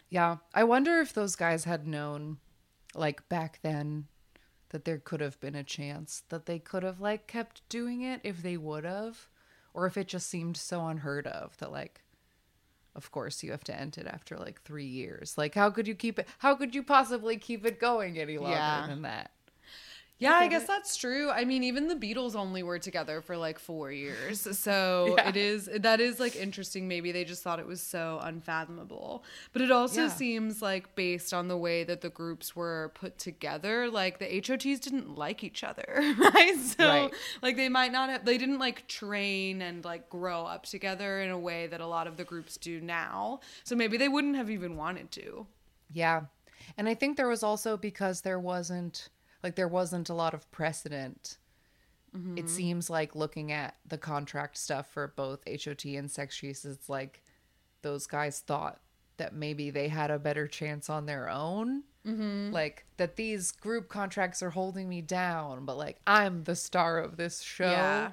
Yeah, I wonder if those guys had known, like back then, that there could have been a chance that they could have like kept doing it if they would have, or if it just seemed so unheard of that like, of course you have to end it after like three years. Like how could you keep it? How could you possibly keep it going any longer yeah. than that? Yeah, favorite. I guess that's true. I mean, even the Beatles only were together for like four years. So yeah. it is, that is like interesting. Maybe they just thought it was so unfathomable. But it also yeah. seems like based on the way that the groups were put together, like the H O Ts didn't like each other, right? So right. like they might not have, they didn't like train and like grow up together in a way that a lot of the groups do now. So maybe they wouldn't have even wanted to. Yeah. And I think there was also because there wasn't, Like, there wasn't a lot of precedent. Mm-hmm. It seems like looking at the contract stuff for both H O T and Sex Cheese, it's like those guys thought that maybe they had a better chance on their own. Mm-hmm. Like, that these group contracts are holding me down, but, like, I'm the star of this show. Yeah.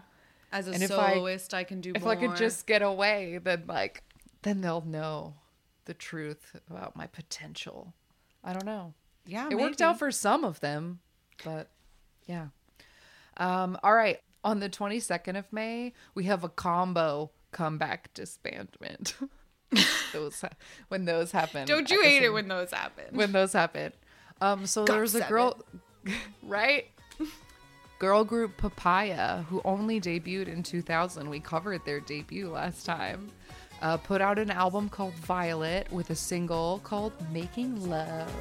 As a and soloist, I, I can do if more. If I could just get away, then, like, then they'll know the truth about my potential. I don't know. Yeah, It maybe. worked out for some of them. But yeah. Um, all right. On the twenty-second of May, we have a combo comeback disbandment. those When those happen. Don't you hate it when those happen? When those happen. Um, so Got there's seven. a girl, right? Girl group Papaya, who only debuted in two thousand. We covered their debut last time. Uh, put out an album called Violet with a single called Making Love.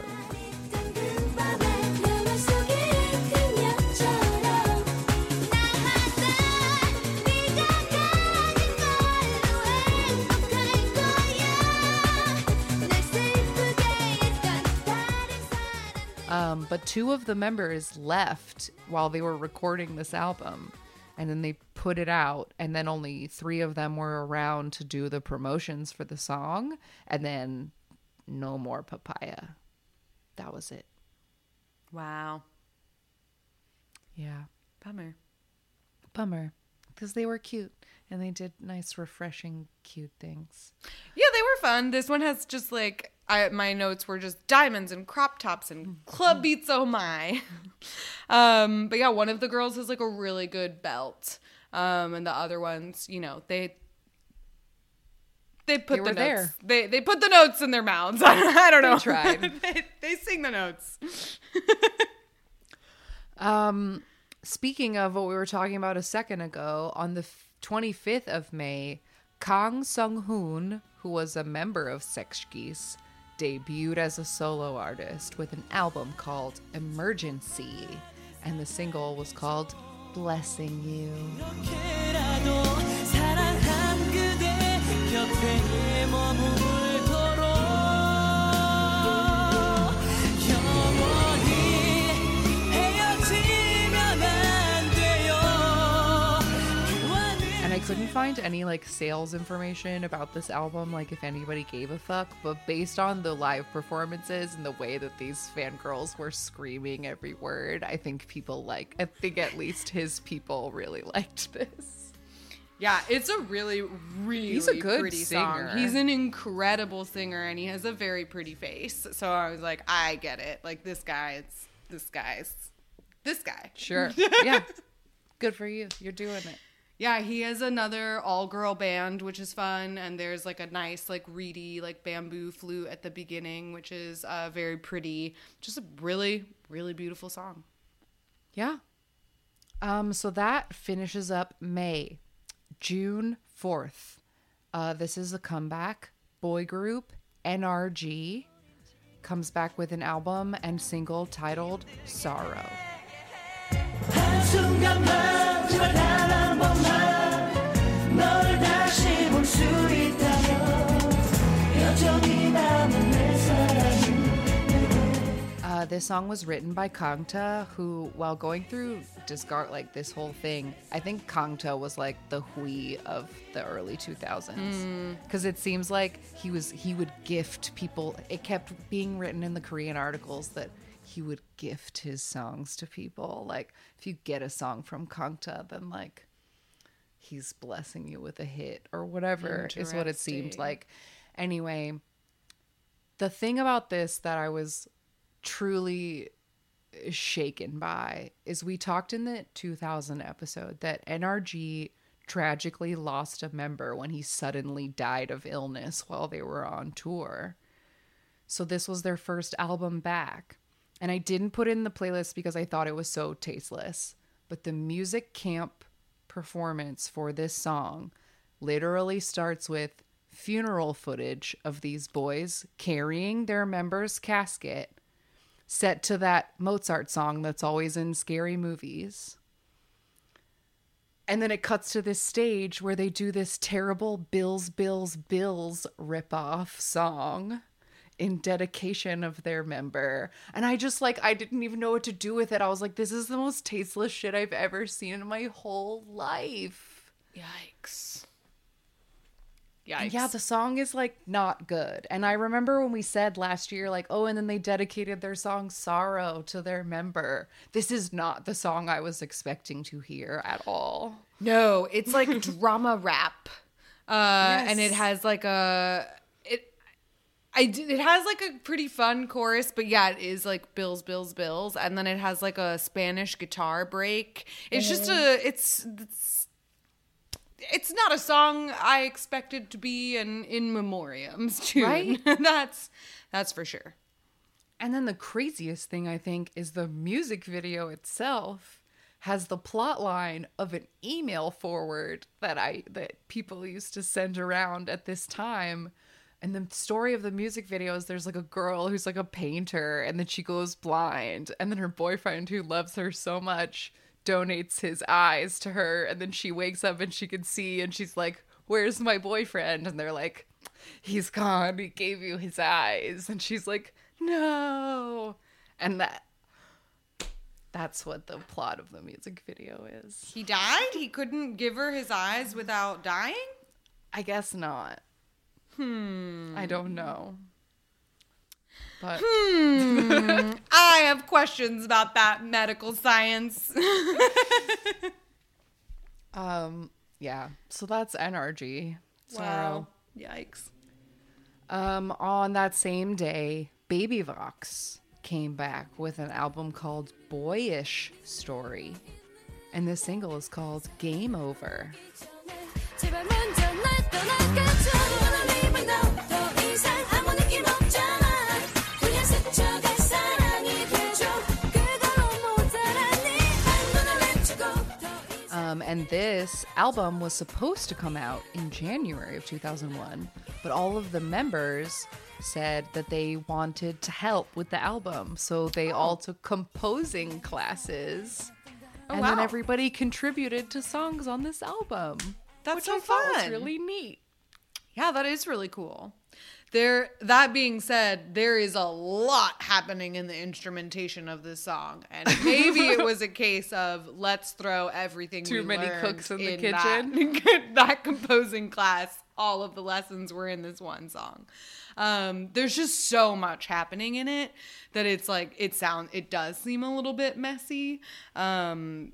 Um, but two of the members left while they were recording this album, and then they put it out, and then only three of them were around to do the promotions for the song, and then no more Papaya. That was it. Wow. Yeah. Bummer. Bummer. Because they were cute, and they did nice, refreshing, cute things. Yeah, they were fun. This one has just like... I, my notes were just diamonds and crop tops and club beats, oh my. Um, but yeah, one of the girls has like a really good belt. Um, and the other ones, you know, they they put they the notes. There. They they put the notes in their mouths. I don't, I don't know. They tried. they, they sing the notes. um, speaking of what we were talking about a second ago, on the twenty-fifth of May, Kang Sung-hoon, who was a member of Sex Cheese, debuted as a solo artist with an album called Emergency, and the single was called Blessing You. And I couldn't find any like sales information about this album, like if anybody gave a fuck, but based on the live performances and the way that these fangirls were screaming every word, I think people like, I think at least his people really liked this. Yeah, it's a really, really He's a good pretty singer. song. He's an incredible singer, and he has a very pretty face. So I was like, I get it. Like this guy, it's this guy's this guy. Sure. Yeah. Good for you. You're doing it. Yeah, he has another all-girl band, which is fun, and there's, like, a nice, like, reedy, like, bamboo flute at the beginning, which is uh, very pretty. Just a really, really beautiful song. Yeah. Um. So that finishes up May. June fourth. Uh, this is a comeback. Boy group N R G comes back with an album and single titled Sorrow. Uh, this song was written by Kangta, who, while going through discard like this whole thing, I think Kangta was like the Hui of the early two thousands, because mm. it seems like he was he would gift people. It kept being written in the Korean articles that he would gift his songs to people. Like, if you get a song from Kangta, then like he's blessing you with a hit or whatever is what it seemed like. Anyway, the thing about this that I was truly shaken by is we talked in the two thousand episode that N R G tragically lost a member when he suddenly died of illness while they were on tour. So this was their first album back. And I didn't put it in the playlist because I thought it was so tasteless. But the music camp performance for this song literally starts with funeral footage of these boys carrying their member's casket, set to that Mozart song that's always in scary movies. And then it cuts to this stage where they do this terrible Bills, Bills, Bills ripoff song in dedication of their member. And I just like, I didn't even know what to do with it. I was like, this is the most tasteless shit I've ever seen in my whole life. Yikes. Yikes. And yeah, the song is like not good. And I remember when we said last year, like, oh, and then they dedicated their song Sorrow to their member. This is not the song I was expecting to hear at all. No, it's like drama rap. Uh, yes. And it has like a... I did, it has like a pretty fun chorus, but yeah, it is like Bills, Bills, Bills. And then it has like a Spanish guitar break. It's just a, it's, it's, it's not a song I expected to be an in memoriam's tune. Right? that's, that's for sure. And then the craziest thing I think is the music video itself has the plot line of an email forward that I, that people used to send around at this time. And the story of the music video is there's like a girl who's like a painter and then she goes blind. And then her boyfriend who loves her so much donates his eyes to her. And then she wakes up and she can see and she's like, where's my boyfriend? And they're like, he's gone. He gave you his eyes. And she's like, no. And that that's what the plot of the music video is. He died? He couldn't give her his eyes without dying? I guess not. Hmm. I don't know. But hmm. I have questions about that medical science. um. Yeah. So that's N R G. Sorrow. Wow. Yikes. Um. On that same day, Baby Vox came back with an album called Boyish Story, and the single is called Game Over. Um, and this album was supposed to come out in January of two thousand one, but all of the members said that they wanted to help with the album, so they oh. all took composing classes, oh, and wow. then everybody contributed to songs on this album. That's which so I fun. Thought was really neat. Yeah, that is really cool. There, that being said, there is a lot happening in the instrumentation of this song, and maybe it was a case of let's throw everything too we many cooks in, in the kitchen. That, that composing class, all of the lessons were in this one song. Um, there's just so much happening in it that it's like it sound it does seem a little bit messy. Um,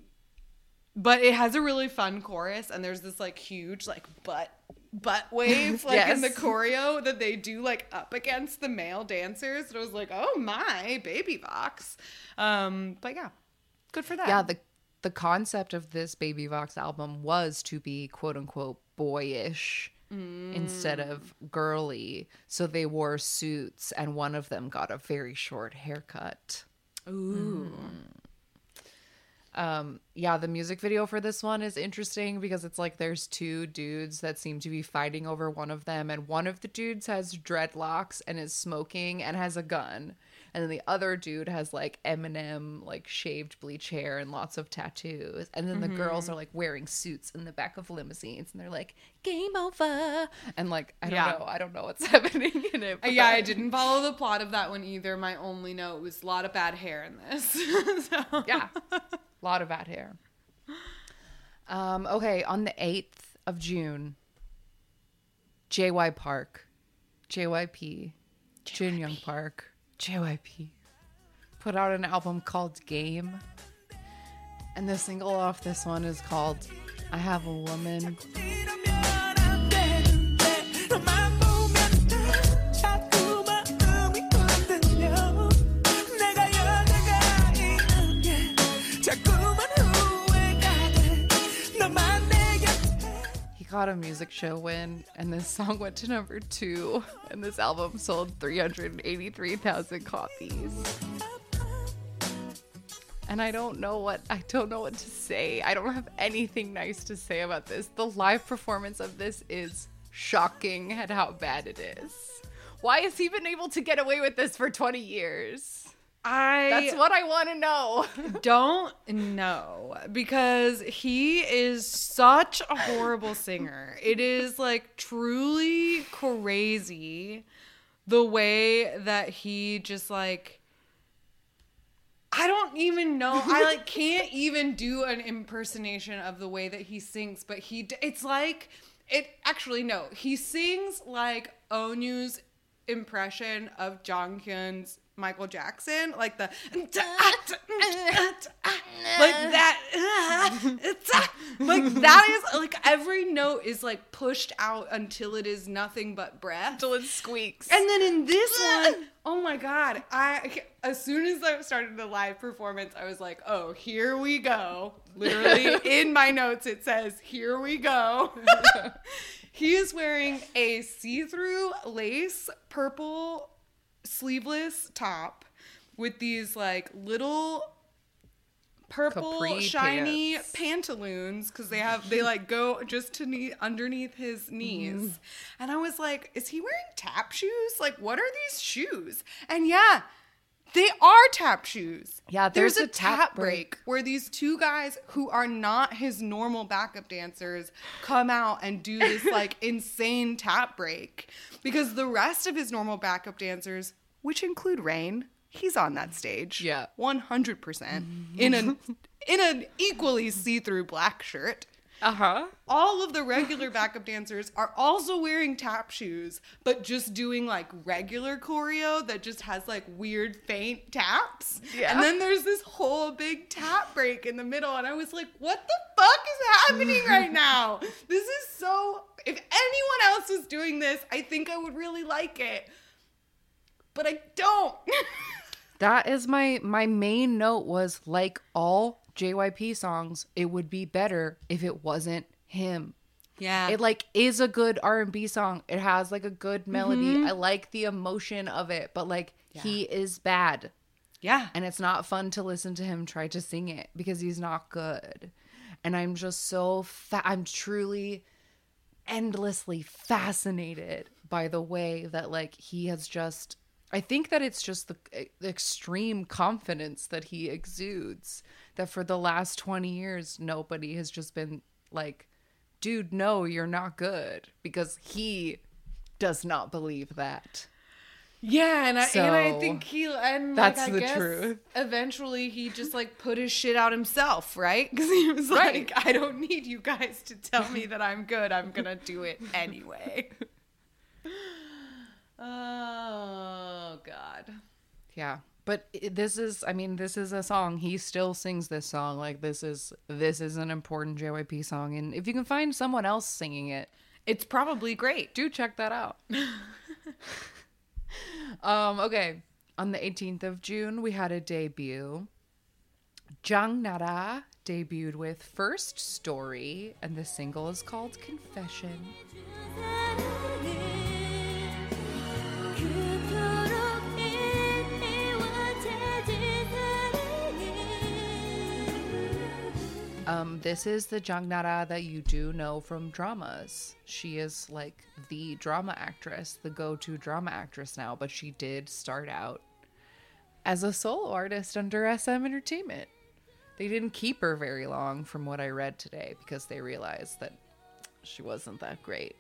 But it has a really fun chorus, and there's this like huge like butt butt wave like yes. in the choreo that they do like up against the male dancers. And I was like, oh my, Baby Vox. Um, but yeah, good for that. Yeah, the the concept of this Baby Vox album was to be quote unquote boyish mm. instead of girly. So they wore suits, and one of them got a very short haircut. Ooh. Mm. Um, yeah, the music video for this one is interesting because it's like there's two dudes that seem to be fighting over one of them, and one of the dudes has dreadlocks and is smoking and has a gun, and then the other dude has like Eminem like shaved bleach hair and lots of tattoos, and then mm-hmm. the girls are like wearing suits in the back of limousines and they're like game over, and like I don't yeah. know I don't know what's happening in it but... yeah I didn't follow the plot of that one either. My only note was a lot of bad hair in this. so. yeah A lot of bad hair. Um, okay, on the eighth of June, J Y Park, J Y P, Junyoung Park, J Y P, put out an album called Game. And the single off this one is called I Have a Woman. Got a music show win, and this song went to number two, and this album sold three hundred eighty-three thousand copies. and I don't know what I don't know what to say. I don't have anything nice to say about this. The live performance of this is shocking at how bad it is. Why has he been able to get away with this for twenty years? I That's what I want to know. Don't know, because he is such a horrible singer. It is like truly crazy the way that he just like, I don't even know. I like can't even do an impersonation of the way that he sings, but he it's like it actually no. He sings like Onyu's impression of Jong Hyun's Michael Jackson, like the like that, like that is like every note is like pushed out until it is nothing but breath, until it squeaks. And then in this one, oh my god! I as soon as I started the live performance, I was like, oh, here we go. Literally in my notes, it says, here we go. He is wearing a see-through lace purple sleeveless top with these like little purple capri shiny pants. Pantaloons because they have they like go just to knee underneath his knees. Mm. And I was like, is he wearing tap shoes? Like, what are these shoes? And yeah, they are tap shoes. Yeah, there's, there's a, a tap, tap break. break where these two guys who are not his normal backup dancers come out and do this like insane tap break, because the rest of his normal backup dancers, which include Rain, he's on that stage. Yeah. one hundred percent in an in an equally see-through black shirt. Uh-huh. All of the regular backup dancers are also wearing tap shoes, but just doing like regular choreo that just has like weird faint taps. Yeah. And then there's this whole big tap break in the middle. And I was like, what the fuck is happening right now? This is so, if anyone else was doing this, I think I would really like it. But I don't. That is my, my main note was like all J Y P songs, it would be better if it wasn't him. Yeah, it like is a good R and B song. It has like a good melody. Mm-hmm. I like the emotion of it, but like yeah. he is bad. Yeah, and it's not fun to listen to him try to sing it because he's not good. And I'm just so fa- I'm truly endlessly fascinated by the way that like he has just, I think that it's just the, the extreme confidence that he exudes, that for the last twenty years, nobody has just been like, dude, no, you're not good, because he does not believe that. Yeah, and I, so, and I think he, and like, that's I the guess truth. Eventually he just like put his shit out himself, right? Because he was right. like, I don't need you guys to tell me that I'm good. I'm going to do it anyway. Oh, God. Yeah. But this is, I mean, this is a song. He still sings this song. Like, this is this is an important J Y P song. And if you can find someone else singing it, it's probably great. Do check that out. um, okay. On the eighteenth of June, we had a debut. Jang Nara debuted with First Story, and the single is called Confession. Um, this is the Jang Nara that you do know from dramas. She is like the drama actress, the go-to drama actress now, but she did start out as a solo artist under S M Entertainment. They didn't keep her very long from what I read today because they realized that she wasn't that great.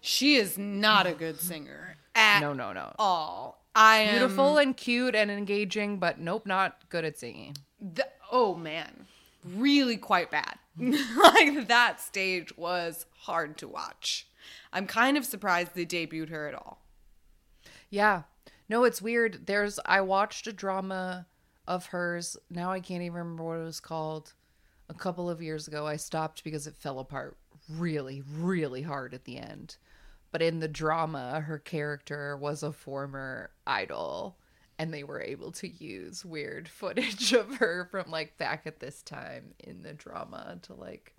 She is not a good singer at no, no, no. all. I am... Beautiful and cute and engaging, but nope, not good at singing. The... Oh, man. Really quite bad. Like, that stage was hard to watch. I'm kind of surprised they debuted her at all. Yeah. No, it's weird. There's, I watched a drama of hers. Now I can't even remember what it was called. A couple of years ago, I stopped because it fell apart really, really hard at the end. But in the drama, her character was a former idol, and they were able to use weird footage of her from like back at this time in the drama to like,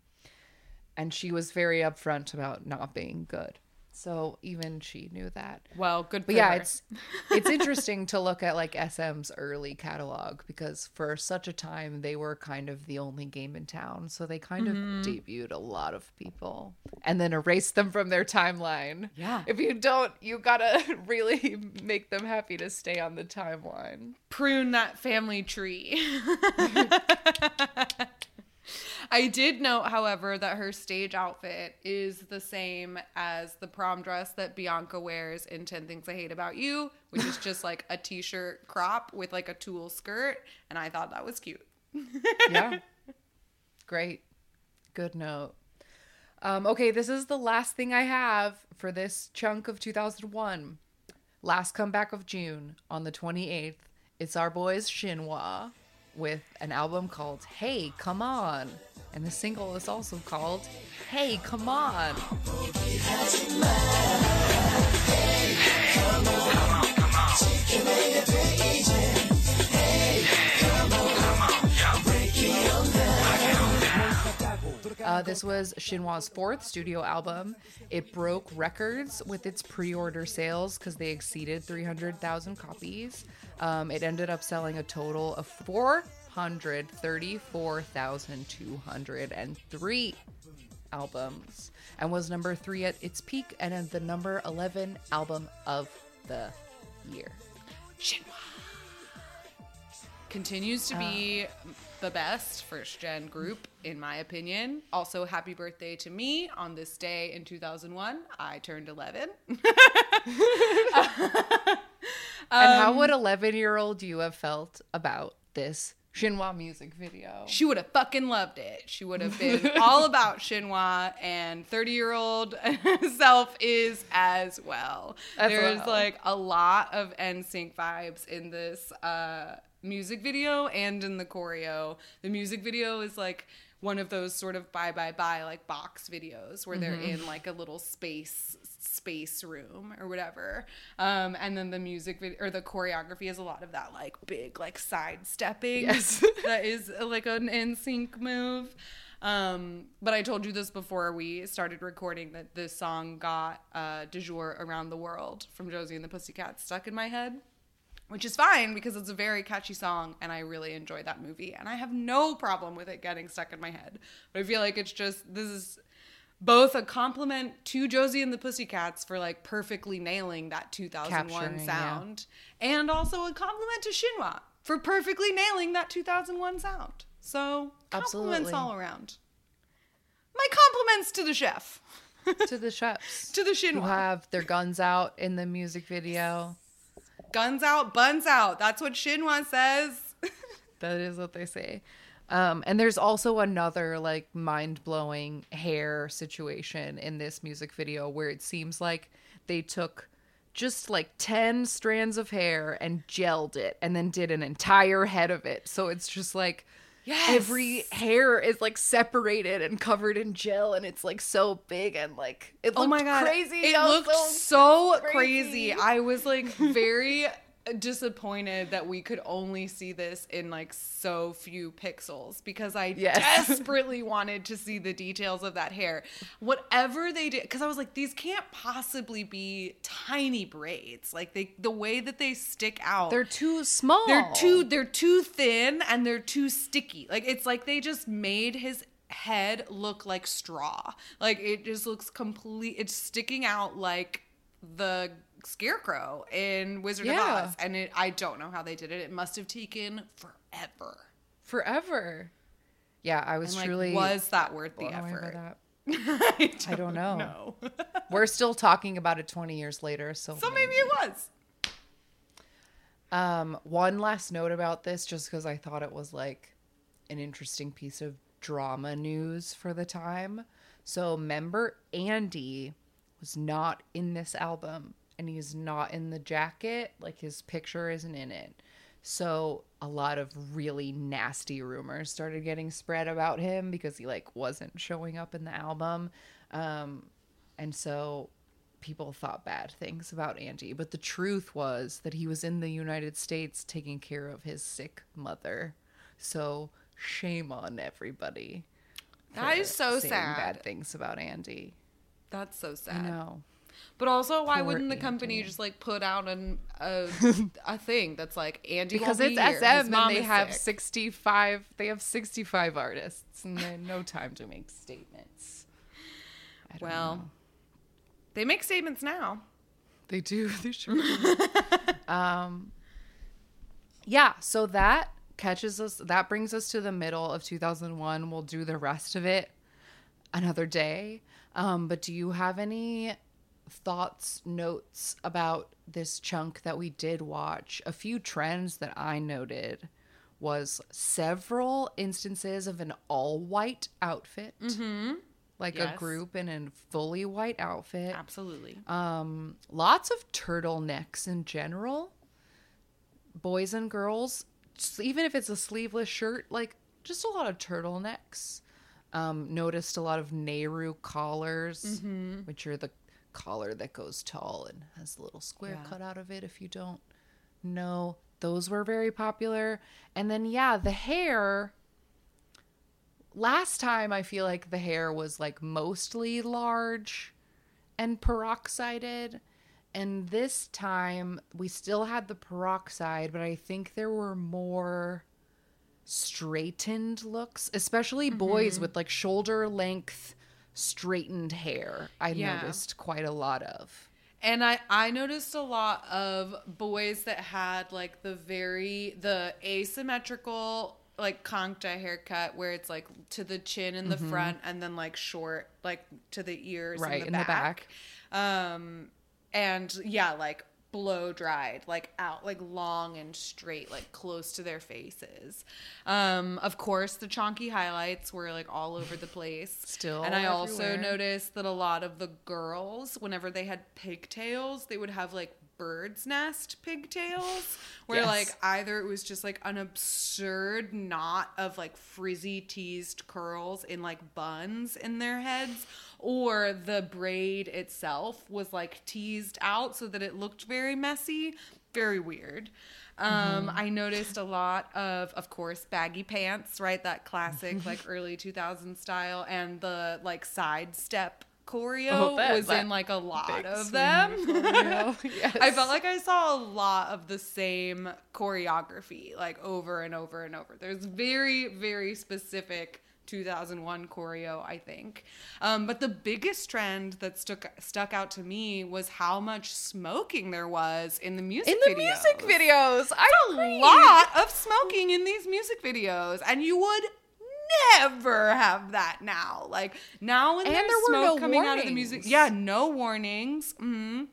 and she was very upfront about not being good. So even she knew that. Well, good for but yeah, her. it's it's interesting to look at like S M's early catalog, because for such a time they were kind of the only game in town. So they kind mm-hmm. of debuted a lot of people and then erased them from their timeline. Yeah. If you don't, you gotta really make them happy to stay on the timeline. Prune that family tree. I did note, however, that her stage outfit is the same as the prom dress that Bianca wears in ten things I hate about you, which is just like a t-shirt crop with like a tulle skirt. And I thought that was cute. Yeah. Great. Good note. Um, okay, this is the last thing I have for this chunk of two thousand one. Last comeback of June on the twenty-eighth. It's our boys Shinhwa with an album called Hey Come On, and the single is also called Hey Come On. Uh, this was Shinhwa's fourth studio album. It broke records with its pre-order sales because they exceeded three hundred thousand copies. Um, it ended up selling a total of four hundred thirty-four thousand two hundred three albums and was number three at its peak and at the number eleven album of the year. Shinhwa continues to be uh, the best first gen group, in my opinion. Also, happy birthday to me on this day in two thousand one. I turned eleven. And how would eleven-year-old you have felt about this Shinhwa music video? She would have fucking loved it. She would have been all about Shinhwa, and thirty-year-old self is as well. As There's well. like a lot of N sync vibes in this uh, music video and in the choreo. The music video is like one of those sort of bye bye bye like box videos where mm-hmm. they're in like a little space space room or whatever, um and then the music video or the choreography is a lot of that like big like sidestepping. Yes. That is like an N sync move. Um but I told you this before we started recording that this song got uh du jour around the world from Josie and the Pussycats stuck in my head, which is fine because it's a very catchy song and I really enjoy that movie and I have no problem with it getting stuck in my head. But I feel like it's just, this is both a compliment to Josie and the Pussycats for like perfectly nailing that two thousand one Capturing, sound yeah. and also a compliment to Shinhwa for perfectly nailing that two thousand one sound. So compliments Absolutely. all around. My compliments to the chef. To the chefs. To the Shinhwa. Who have their guns out in the music video. Guns out, buns out. That's what Shinhwa says. That is what they say. Um, and there's also another like mind-blowing hair situation in this music video where it seems like they took just like ten strands of hair and gelled it and then did an entire head of it. So it's just like yes. every hair is like separated and covered in gel, and it's like so big and like it looked oh my God. crazy. It looked so, so crazy. crazy. I was like very disappointed that we could only see this in like so few pixels because I yes. desperately wanted to see the details of that hair. Whatever they did, because I was like, these can't possibly be tiny braids. Like they, the way that they stick out, they're too small. They're too, they're too thin and they're too sticky. Like it's like they just made his head look like straw. Like it just looks complete. It's sticking out like the Scarecrow in Wizard yeah. of Oz, and it, I don't know how they did it. It must have taken forever. Forever. Yeah, I was and, like, truly. Was that worth the effort? That. I, don't I don't know. know. We're still talking about it twenty years later, so so maybe, maybe it was. Um, one last note about this, just because I thought it was like an interesting piece of drama news for the time. So, member Andy was not in this album. And he's not in the jacket, like his picture isn't in it. So a lot of really nasty rumors started getting spread about him because he like wasn't showing up in the album. Um, and so people thought bad things about Andy. But the truth was that he was in the United States taking care of his sick mother. So shame on everybody. That is so sad. Saying bad things about Andy. That's so sad. I know. But also, why Poor wouldn't the company Andy. just like put out an a, a thing that's like Andy? Because it's S M and they have sick. sixty-five. They have sixty-five artists, and they have no time to make statements. I don't well, know. They make statements now. They do. They sure do. um, yeah. So that catches us. That brings us to the middle of two thousand one. We'll do the rest of it another day. Um, but do you have any thoughts, notes about this chunk that we did watch? A few trends that I noted was several instances of an all-white outfit, mm-hmm. like yes. a group in a fully white outfit. Absolutely. Um, lots of turtlenecks in general, boys and girls. Just, even if it's a sleeveless shirt, like just a lot of turtlenecks. Um, noticed a lot of Nehru collars, mm-hmm. which are the collar that goes tall and has a little square yeah. cut out of it. If you don't know, those were very popular. And then yeah, the hair. Last time I feel like the hair was like mostly large and peroxided, and this time we still had the peroxide, but I think there were more straightened looks, especially mm-hmm. boys with like shoulder length straightened hair. I yeah. noticed quite a lot of. And I, I noticed a lot of boys that had like the very, the asymmetrical like Kangta haircut where it's like to the chin in the mm-hmm. front and then like short, like to the ears right, in the back. The back. Um, and yeah, like blow dried, like out, like long and straight, like close to their faces. Um, of course, the chonky highlights were like all over the place. Still, and I everywhere. also noticed that a lot of the girls, whenever they had pigtails, they would have like bird's nest pigtails, where yes. like either it was just like an absurd knot of like frizzy teased curls in like buns in their heads, or the braid itself was like teased out so that it looked very messy, very weird. Um, mm-hmm. I noticed a lot of, of course, baggy pants, right? That classic like early two thousands style, and the like side step choreo oh, that, was that in like a lot of them. yes. I felt like I saw a lot of the same choreography like over and over and over. There's very, very specific two thousand one choreo, I think. Um, but the biggest trend that stuck stuck out to me was how much smoking there was in the music videos. In the videos. music videos. I agree. A lot of smoking in these music videos. And you would never have that now. Like now and, and there's there were smoke no coming warnings. out of the music. Yeah, no warnings. Mm-hmm.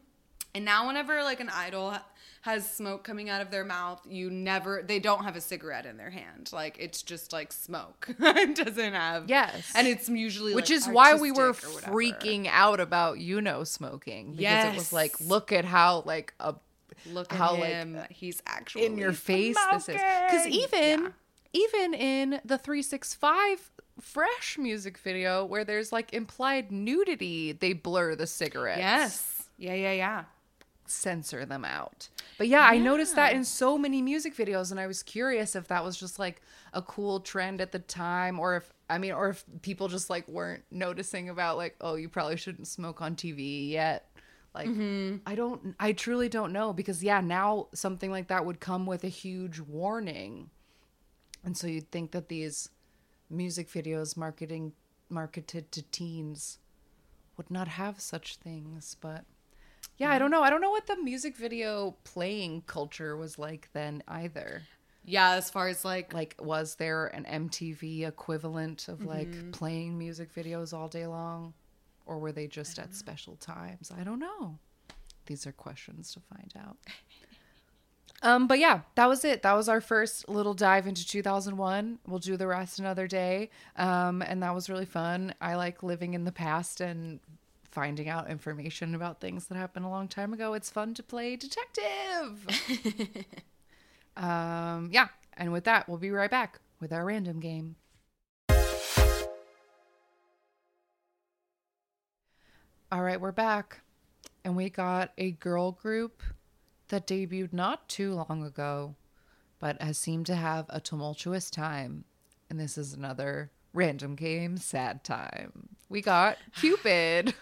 And now whenever like an idol has smoke coming out of their mouth, you never, they don't have a cigarette in their hand. Like, it's just like smoke. It doesn't have. Yes. And it's usually Which like, is why we were freaking out about, you know, smoking. Because yes. it was like, look at how like, a, look at how, him. Like, he's actually in your face smoking. This is. Because even, yeah. even in the three six five Fresh music video where there's like implied nudity, they blur the cigarettes. Yes. Yeah, yeah, yeah. Censor them out. But yeah, yeah, I noticed that in so many music videos, and I was curious if that was just like a cool trend at the time, or if I mean, or if people just like weren't noticing about like, oh, you probably shouldn't smoke on T V yet. Like, mm-hmm. I don't, I truly don't know, because yeah, now something like that would come with a huge warning, and so you'd think that these music videos marketing marketed to teens would not have such things, but. Yeah, I don't know. I don't know what the music video playing culture was like then either. Yeah, as far as like... Like, was there an M T V equivalent of mm-hmm. like playing music videos all day long? Or were they just at know. special times? I don't know. These are questions to find out. um, But yeah, that was it. That was our first little dive into two thousand one. We'll do the rest another day. Um, and that was really fun. I like living in the past and... finding out information about things that happened a long time ago. It's fun to play detective. um, yeah. And with that, we'll be right back with our random game. All right, we're back. And we got a girl group that debuted not too long ago, but has seemed to have a tumultuous time. And this is another random game, sad time. We got Cupid.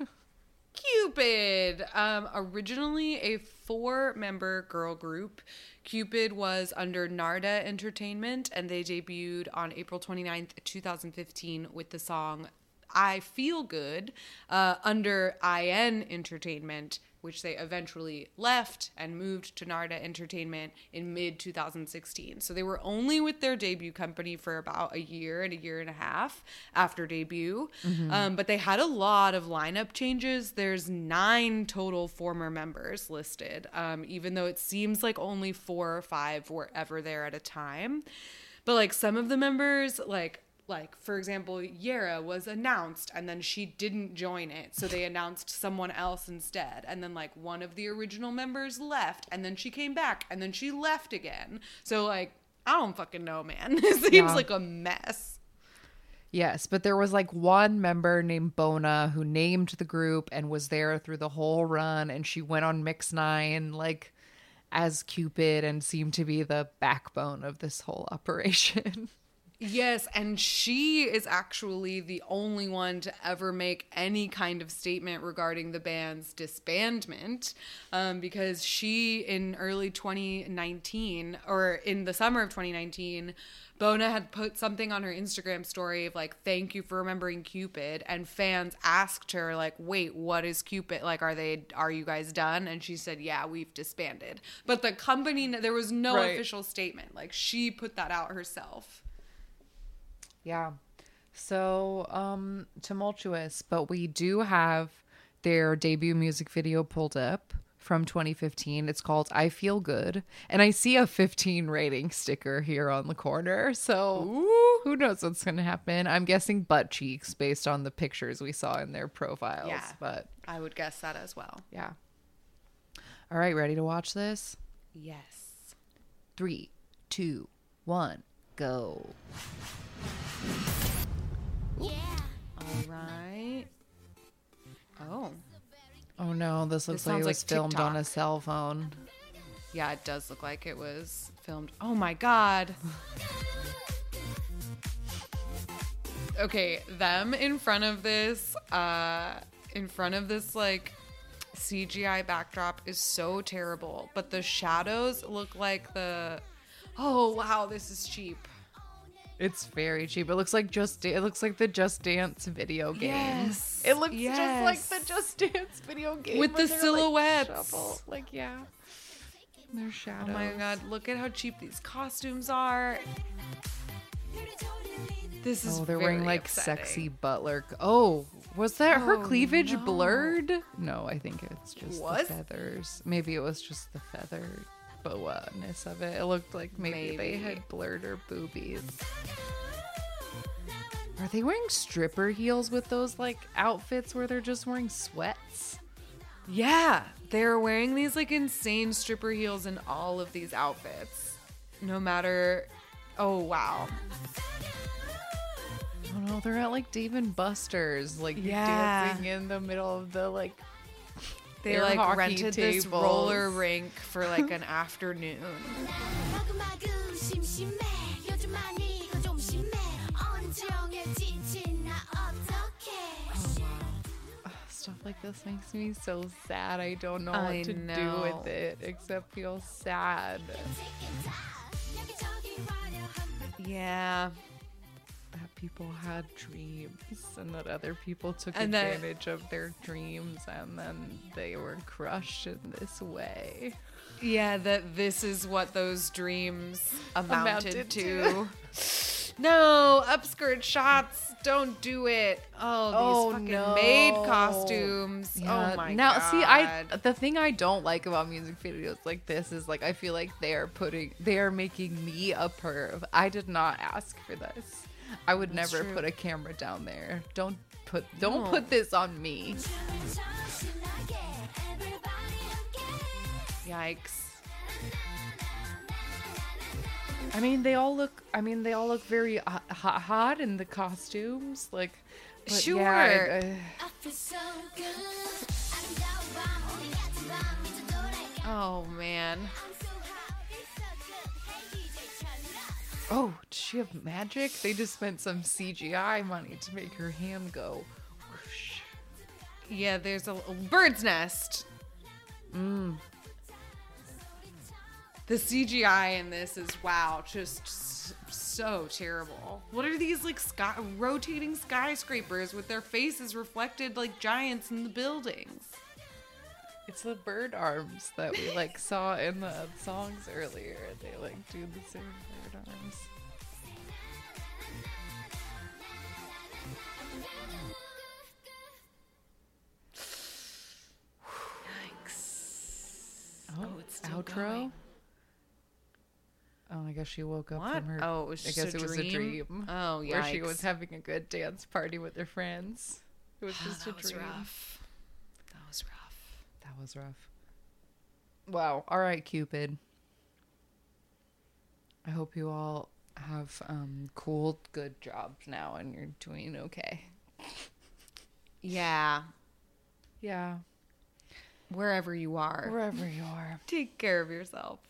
Cupid. Um, originally a four-member girl group, Cupid was under Narda Entertainment, and they debuted on April twenty-ninth, twenty fifteen with the song I Feel Good uh, under I N Entertainment, which they eventually left and moved to Narda Entertainment in mid twenty sixteen. So they were only with their debut company for about a year and a year and a half after debut. Mm-hmm. Um, but they had a lot of lineup changes. There's nine total former members listed, um, even though it seems like only four or five were ever there at a time. But like some of the members, like, Like, for example, Yera was announced and then she didn't join it. So they announced someone else instead. And then, like, one of the original members left and then she came back and then she left again. So, like, I don't fucking know, man. It seems yeah. like a mess. Yes, but there was, like, one member named Bona who named the group and was there through the whole run. And she went on Mix Nine, like, as Cupid and seemed to be the backbone of this whole operation. Yes, and she is actually the only one to ever make any kind of statement regarding the band's disbandment, um, because she, in early twenty nineteen, or in the summer of twenty nineteen, Bona had put something on her Instagram story of, like, thank you for remembering Cupid, and fans asked her, like, wait, what is Cupid? Like, are they, are you guys done? And she said, yeah, we've disbanded. But the company, there was no right. official statement. Like, she put that out herself. Yeah. So, um, tumultuous, but we do have their debut music video pulled up from twenty fifteen. It's called I Feel Good. And I see a fifteen rating sticker here on the corner. So ooh, who knows what's going to happen? I'm guessing butt cheeks based on the pictures we saw in their profiles. Yeah, but I would guess that as well. Yeah. All right. Ready to watch this? Yes. Three, two, one, go. Ooh. All right. Oh. Oh no, this looks this like it was like filmed on a cell phone. Yeah, it does look like it was filmed. Oh my god. Okay, them in front of this, uh, in front of this like C G I backdrop is so terrible. But the shadows look like the... Oh wow, this is cheap. It's very cheap. It looks like just it looks like the Just Dance video game. Yes. It looks yes. just like the Just Dance video game with the silhouettes. Like, shuffle. Like yeah. They're shadows. Oh my god, look at how cheap these costumes are. This is oh, they're very wearing like upsetting. Sexy butler. Oh, was that her oh, cleavage no. blurred? No, I think it's just what? the feathers. Maybe it was just the feathers. Boa-ness of it. It looked like maybe, maybe they had blurred her boobies. Are they wearing stripper heels with those like outfits where they're just wearing sweats? Yeah, they're wearing these like insane stripper heels in all of these outfits. No matter. Oh wow. Oh no, they're at like Dave and Buster's, like yeah. dancing in the middle of the like. They Their like rented tables. This roller rink for like an afternoon. Stuff like this makes me so sad. I don't know what I to know. do with it except feel sad. Yeah. People had dreams and that other people took and advantage that, of their dreams and then they were crushed in this way. Yeah, that this is what those dreams amounted, amounted to. to. No, upskirt shots, don't do it. Oh, these oh, fucking no. maid costumes. Yeah. Oh my now, god. Now, see, I the thing I don't like about music videos like this is like I feel like they are putting they are making me a perv. I did not ask for this. I would That's never true. put a camera down there. Don't put don't no. put this on me. Yikes. I mean, they all look I mean, they all look very uh, hot in the costumes, like sure. Yeah, I, I... I feel so good. Oh man. Oh, did she have magic? They just spent some C G I money to make her hand go whoosh. Yeah, there's a, a bird's nest. Mm. The C G I in this is, wow, just so terrible. What are these, like, sky- rotating skyscrapers with their faces reflected like giants in the buildings? It's the bird arms that we, like, saw in the songs earlier. They, like, do the same bird arms. Oh, oh, it's still outro. Going. Oh my gosh, she woke up what? from her. Oh, it was just I guess a it was dream? a dream. Oh yeah, where she was having a good dance party with her friends. It was oh, just that a dream. Was rough. That was rough. That was rough. Wow. All right, Cupid. I hope you all have um, cool, good jobs now, and you're doing okay. Yeah. Yeah. Wherever you are. Wherever you are. Take care of yourself.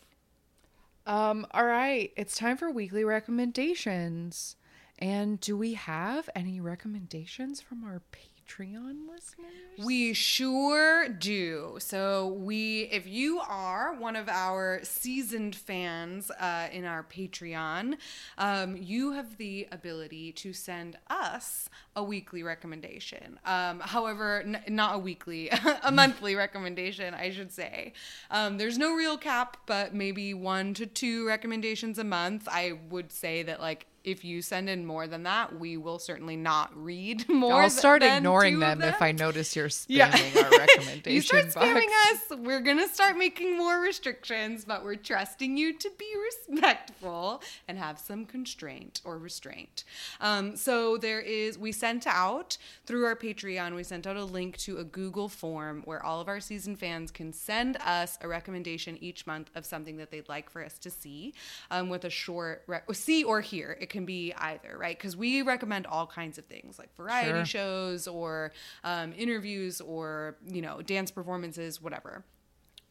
Um, all right. It's time for weekly recommendations. And do we have any recommendations from our Patreon listeners? We sure do. So we, if you are one of our seasoned fans uh, in our Patreon, um, you have the ability to send us a weekly recommendation. Um, however, n- not a weekly, a monthly recommendation, I should say. Um, there's no real cap, but maybe one to two recommendations a month. I would say that, like, if you send in more than that, we will certainly not read more. I'll start than ignoring them, them if I notice you're spamming yeah. our recommendation. You start spamming box. us. We're going to start making more restrictions, but we're trusting you to be respectful and have some constraint or restraint. Um, so there is, we sent out through our Patreon, we sent out a link to a Google form where all of our season fans can send us a recommendation each month of something that they'd like for us to see um, with a short, re- see or hear. It can be either, right? Because we recommend all kinds of things, like variety sure. shows or um, interviews or, you know, dance performances, whatever,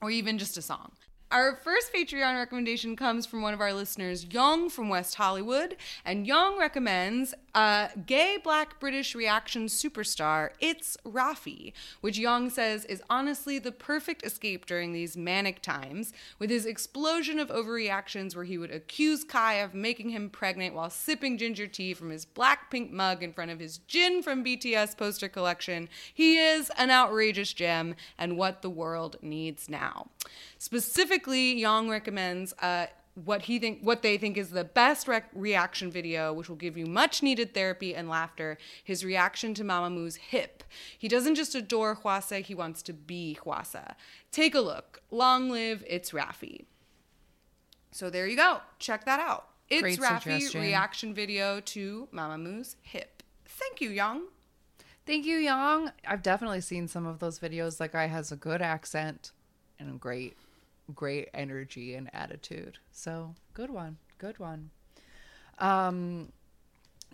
or even just a song. Our first Patreon recommendation comes from one of our listeners, Young from West Hollywood, and Young recommends uh, Gay Black British Reaction Superstar, It's Rafi, which Young says is honestly the perfect escape during these manic times, with his explosion of overreactions where he would accuse Kai of making him pregnant while sipping ginger tea from his black pink mug in front of his Jin from B T S poster collection. He is an outrageous gem and what the world needs now. Specifically, Yang recommends uh, what he think, what they think is the best rec- reaction video, which will give you much-needed therapy and laughter, his reaction to Mamamoo's Hip. He doesn't just adore Hwasa, he wants to be Hwasa. Take a look. Long live It's Rafi. So there you go. Check that out. It's Great Rafi suggestion. Reaction video to Mamamoo's Hip. Thank you, Yang. Thank you, Yang. I've definitely seen some of those videos. That guy has a good accent and great, great energy and attitude. So good one. Good one. Um,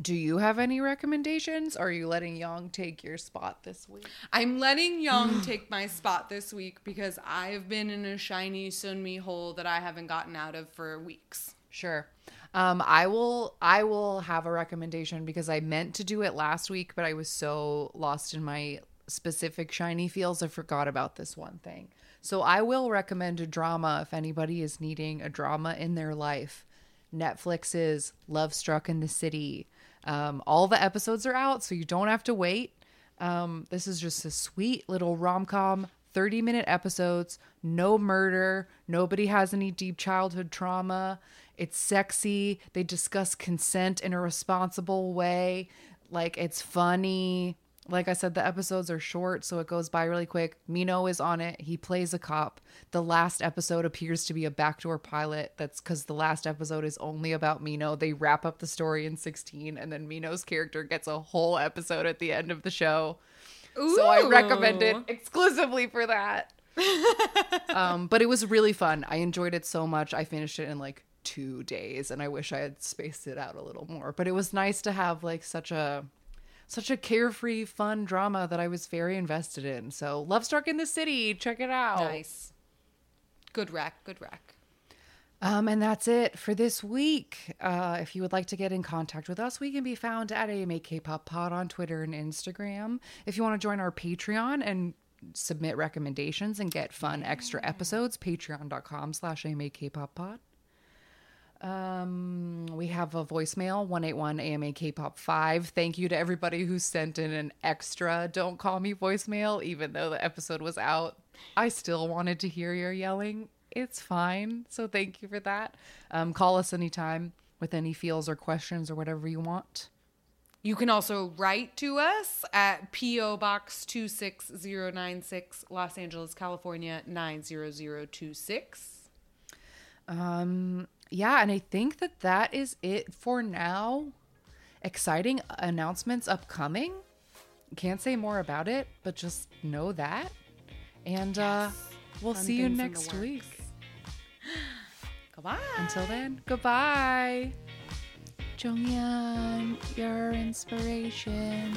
do you have any recommendations? Or are you letting Young take your spot this week? I'm letting Young take my spot this week because I've been in a shiny Sunmi hole that I haven't gotten out of for weeks. Sure. Um, I will, I will have a recommendation because I meant to do it last week, but I was so lost in my specific shiny feels. I forgot about this one thing. So I will recommend a drama if anybody is needing a drama in their life. Netflix's Love Struck in the City. Um, all the episodes are out, so you don't have to wait. Um, this is just a sweet little rom-com, thirty-minute episodes, no murder, nobody has any deep childhood trauma. It's sexy. They discuss consent in a responsible way. Like, it's funny. Like I said, the episodes are short, so it goes by really quick. Mino is on it. He plays a cop. The last episode appears to be a backdoor pilot. That's because the last episode is only about Mino. They wrap up the story in sixteen, and then Mino's character gets a whole episode at the end of the show. Ooh. So I recommend it exclusively for that. um, but it was really fun. I enjoyed it so much. I finished it in like two days, and I wish I had spaced it out a little more. But it was nice to have like such a... Such a carefree, fun drama that I was very invested in. So, Love Struck in the City. Check it out. Nice. Good rec. Good rec. Um, and that's it for this week. Uh, if you would like to get in contact with us, we can be found at A M A K-Pop Pod on Twitter and Instagram. If you want to join our Patreon and submit recommendations and get fun extra episodes, patreon.com slash AMA K-Pop Pod. Um, we have a voicemail, one eight one A M A K-Pop five. Thank you to everybody who sent in an extra Don't Call Me voicemail, even though the episode was out. I still wanted to hear your yelling. It's fine. So thank you for that. Um, call us anytime with any feels or questions or whatever you want. You can also write to us at P O Box two six zero nine six, Los Angeles, California, nine zero zero two six. Um, yeah, and I think that that is it for now. Exciting announcements upcoming. Can't say more about it, but just know that. And yes. uh, we'll Fun see you next week. Goodbye. Until then, goodbye. Jonghyun, your inspiration.